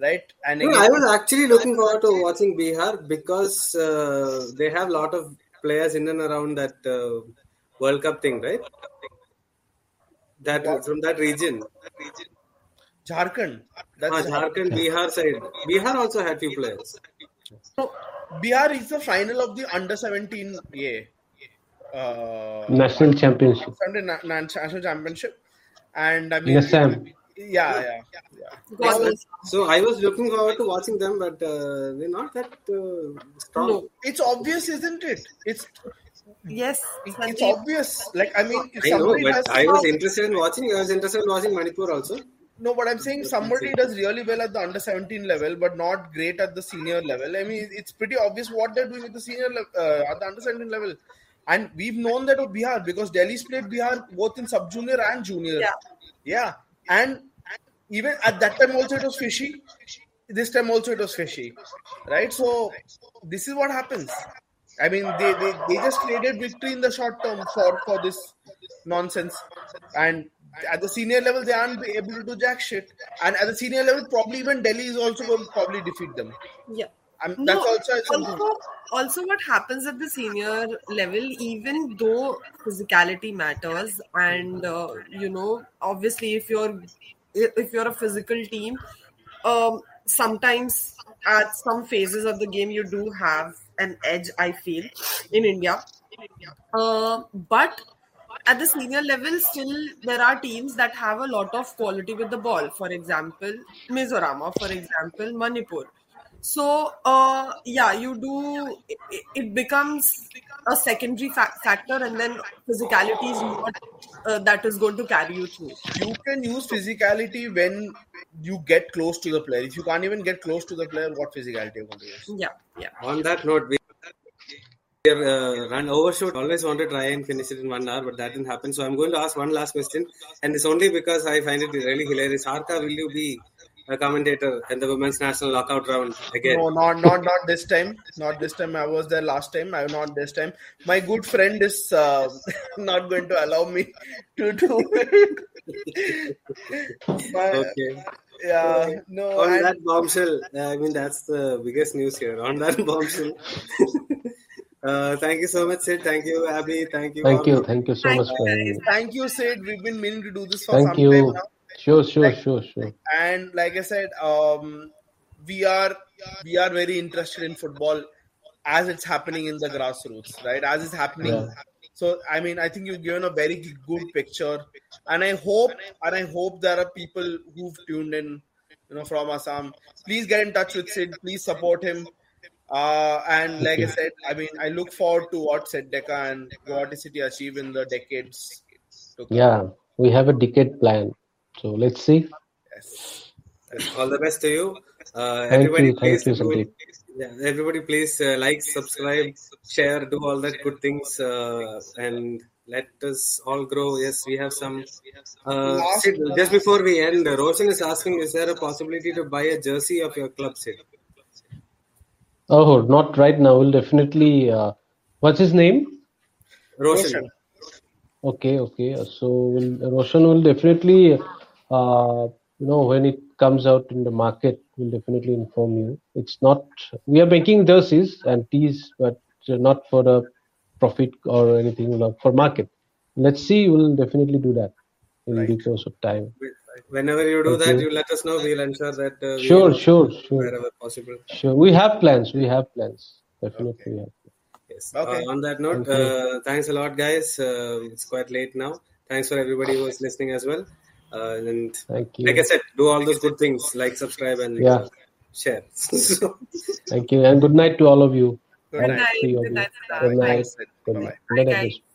Right? And no, I was actually looking forward to watching Bihar because uh, they have a lot of players in and around that uh, World Cup thing, right? That what? From that region. Jharkhand. That's ah, Jharkhand, Bihar side. Bihar also had few players. So, Bihar is the final of the under seventeen yeah, uh, National Championship. National Championship. And I mean... Yes, Sam. Yeah, yeah, yeah. yeah. So I was looking forward to watching them, but uh, they're not that uh, strong. No, it's obvious, isn't it? It's yes, Sandeep. It's obvious. Like I mean, if I know, but I was strong, interested in watching. I was interested in watching Manipur also. No, but I'm saying somebody does really well at the under seventeen level, but not great at the senior level. I mean, it's pretty obvious what they're doing at the senior level, uh, at the under seventeen level, and we've known that of Bihar because Delhi's played Bihar both in sub junior and junior. Yeah. Yeah. And even at that time also it was fishy. This time also it was fishy. Right? So this is what happens. I mean, they, they, they just traded victory in the short term for, for this nonsense. And at the senior level, they aren't able to do jack shit. And at the senior level, probably even Delhi is also going to probably defeat them. Yeah. I'm, that's no, also, also, also what happens at the senior level, even though physicality matters and, uh, you know, obviously if you're, if you're a physical team, um, sometimes at some phases of the game, you do have an edge, I feel, in India. Uh, but at the senior level, still there are teams that have a lot of quality with the ball. For example, Mizoram or for example, Manipur. So, uh, yeah, you do, it, it becomes a secondary fa- factor and then physicality is not uh, that is going to carry you through. You can use physicality when you get close to the player. If you can't even get close to the player, what physicality you want to use? Yeah, yeah. On that note, we uh, ran overshoot. Always want to try and finish it in one hour, but that didn't happen. So I'm going to ask one last question and it's only because I find it really hilarious. Harka, will you be a commentator in the women's national knockout round again? No, not not not this time. Not this time. I was there last time. I'm not this time. My good friend is uh, not going to allow me to do it. But, okay. Yeah. No. On I'm... that bombshell. I mean, that's the biggest news here. On that bombshell. Uh, thank you so much, Sid. Thank you, Abby. Thank you. Thank Abby. you. Thank you so thank much. You. Thank you, Sid. We've been meaning to do this for thank some you. time now. Sure, sure, like, sure, sure. And like I said, um, we are we are very interested in football as it's happening in the grassroots, right? As it's happening. Yeah. So, I mean, I think you've given a very good picture. And I hope and I hope there are people who've tuned in, you know, from Assam. Please get in touch with Sid. Please support him. Uh, and like I said, I mean, I look forward to what Seddeca and Guwahati City achieve in the decades to come. Yeah, we have a decade plan. So let's see. Yes. All the best to you. Uh, thank everybody you, please, thank you, Sandeep. Yeah, everybody, please uh, like, subscribe, share, do all that good things, uh, and let us all grow. Yes, we have some. Uh, Sid, just before we end, Roshan is asking: is there a possibility to buy a jersey of your club, Sid? Oh, not right now. We'll definitely. Uh, what's his name? Roshan. Okay, okay. So we'll, Roshan will definitely, uh, you know, when it comes out in the market, we'll definitely inform you. It's not. We are making jerseys and tees, but not for the profit or anything, not for market. Let's see. We'll definitely do that in right. the course of time. Whenever you do okay. that, you let us know. We'll ensure that. Uh, we sure, sure, sure. Wherever possible. Sure, we have plans. We have plans. Definitely, okay. we have plans. Yes. Okay. Uh, on that note, okay. uh, thanks a lot, guys. Uh, it's quite late now. Thanks for everybody who is listening as well. Uh, and Thank you. Like I said, do all those good things like, subscribe, and yeah. share. Thank you, and good night to all of you. Good night. Good night. Good night. Good night. Good night.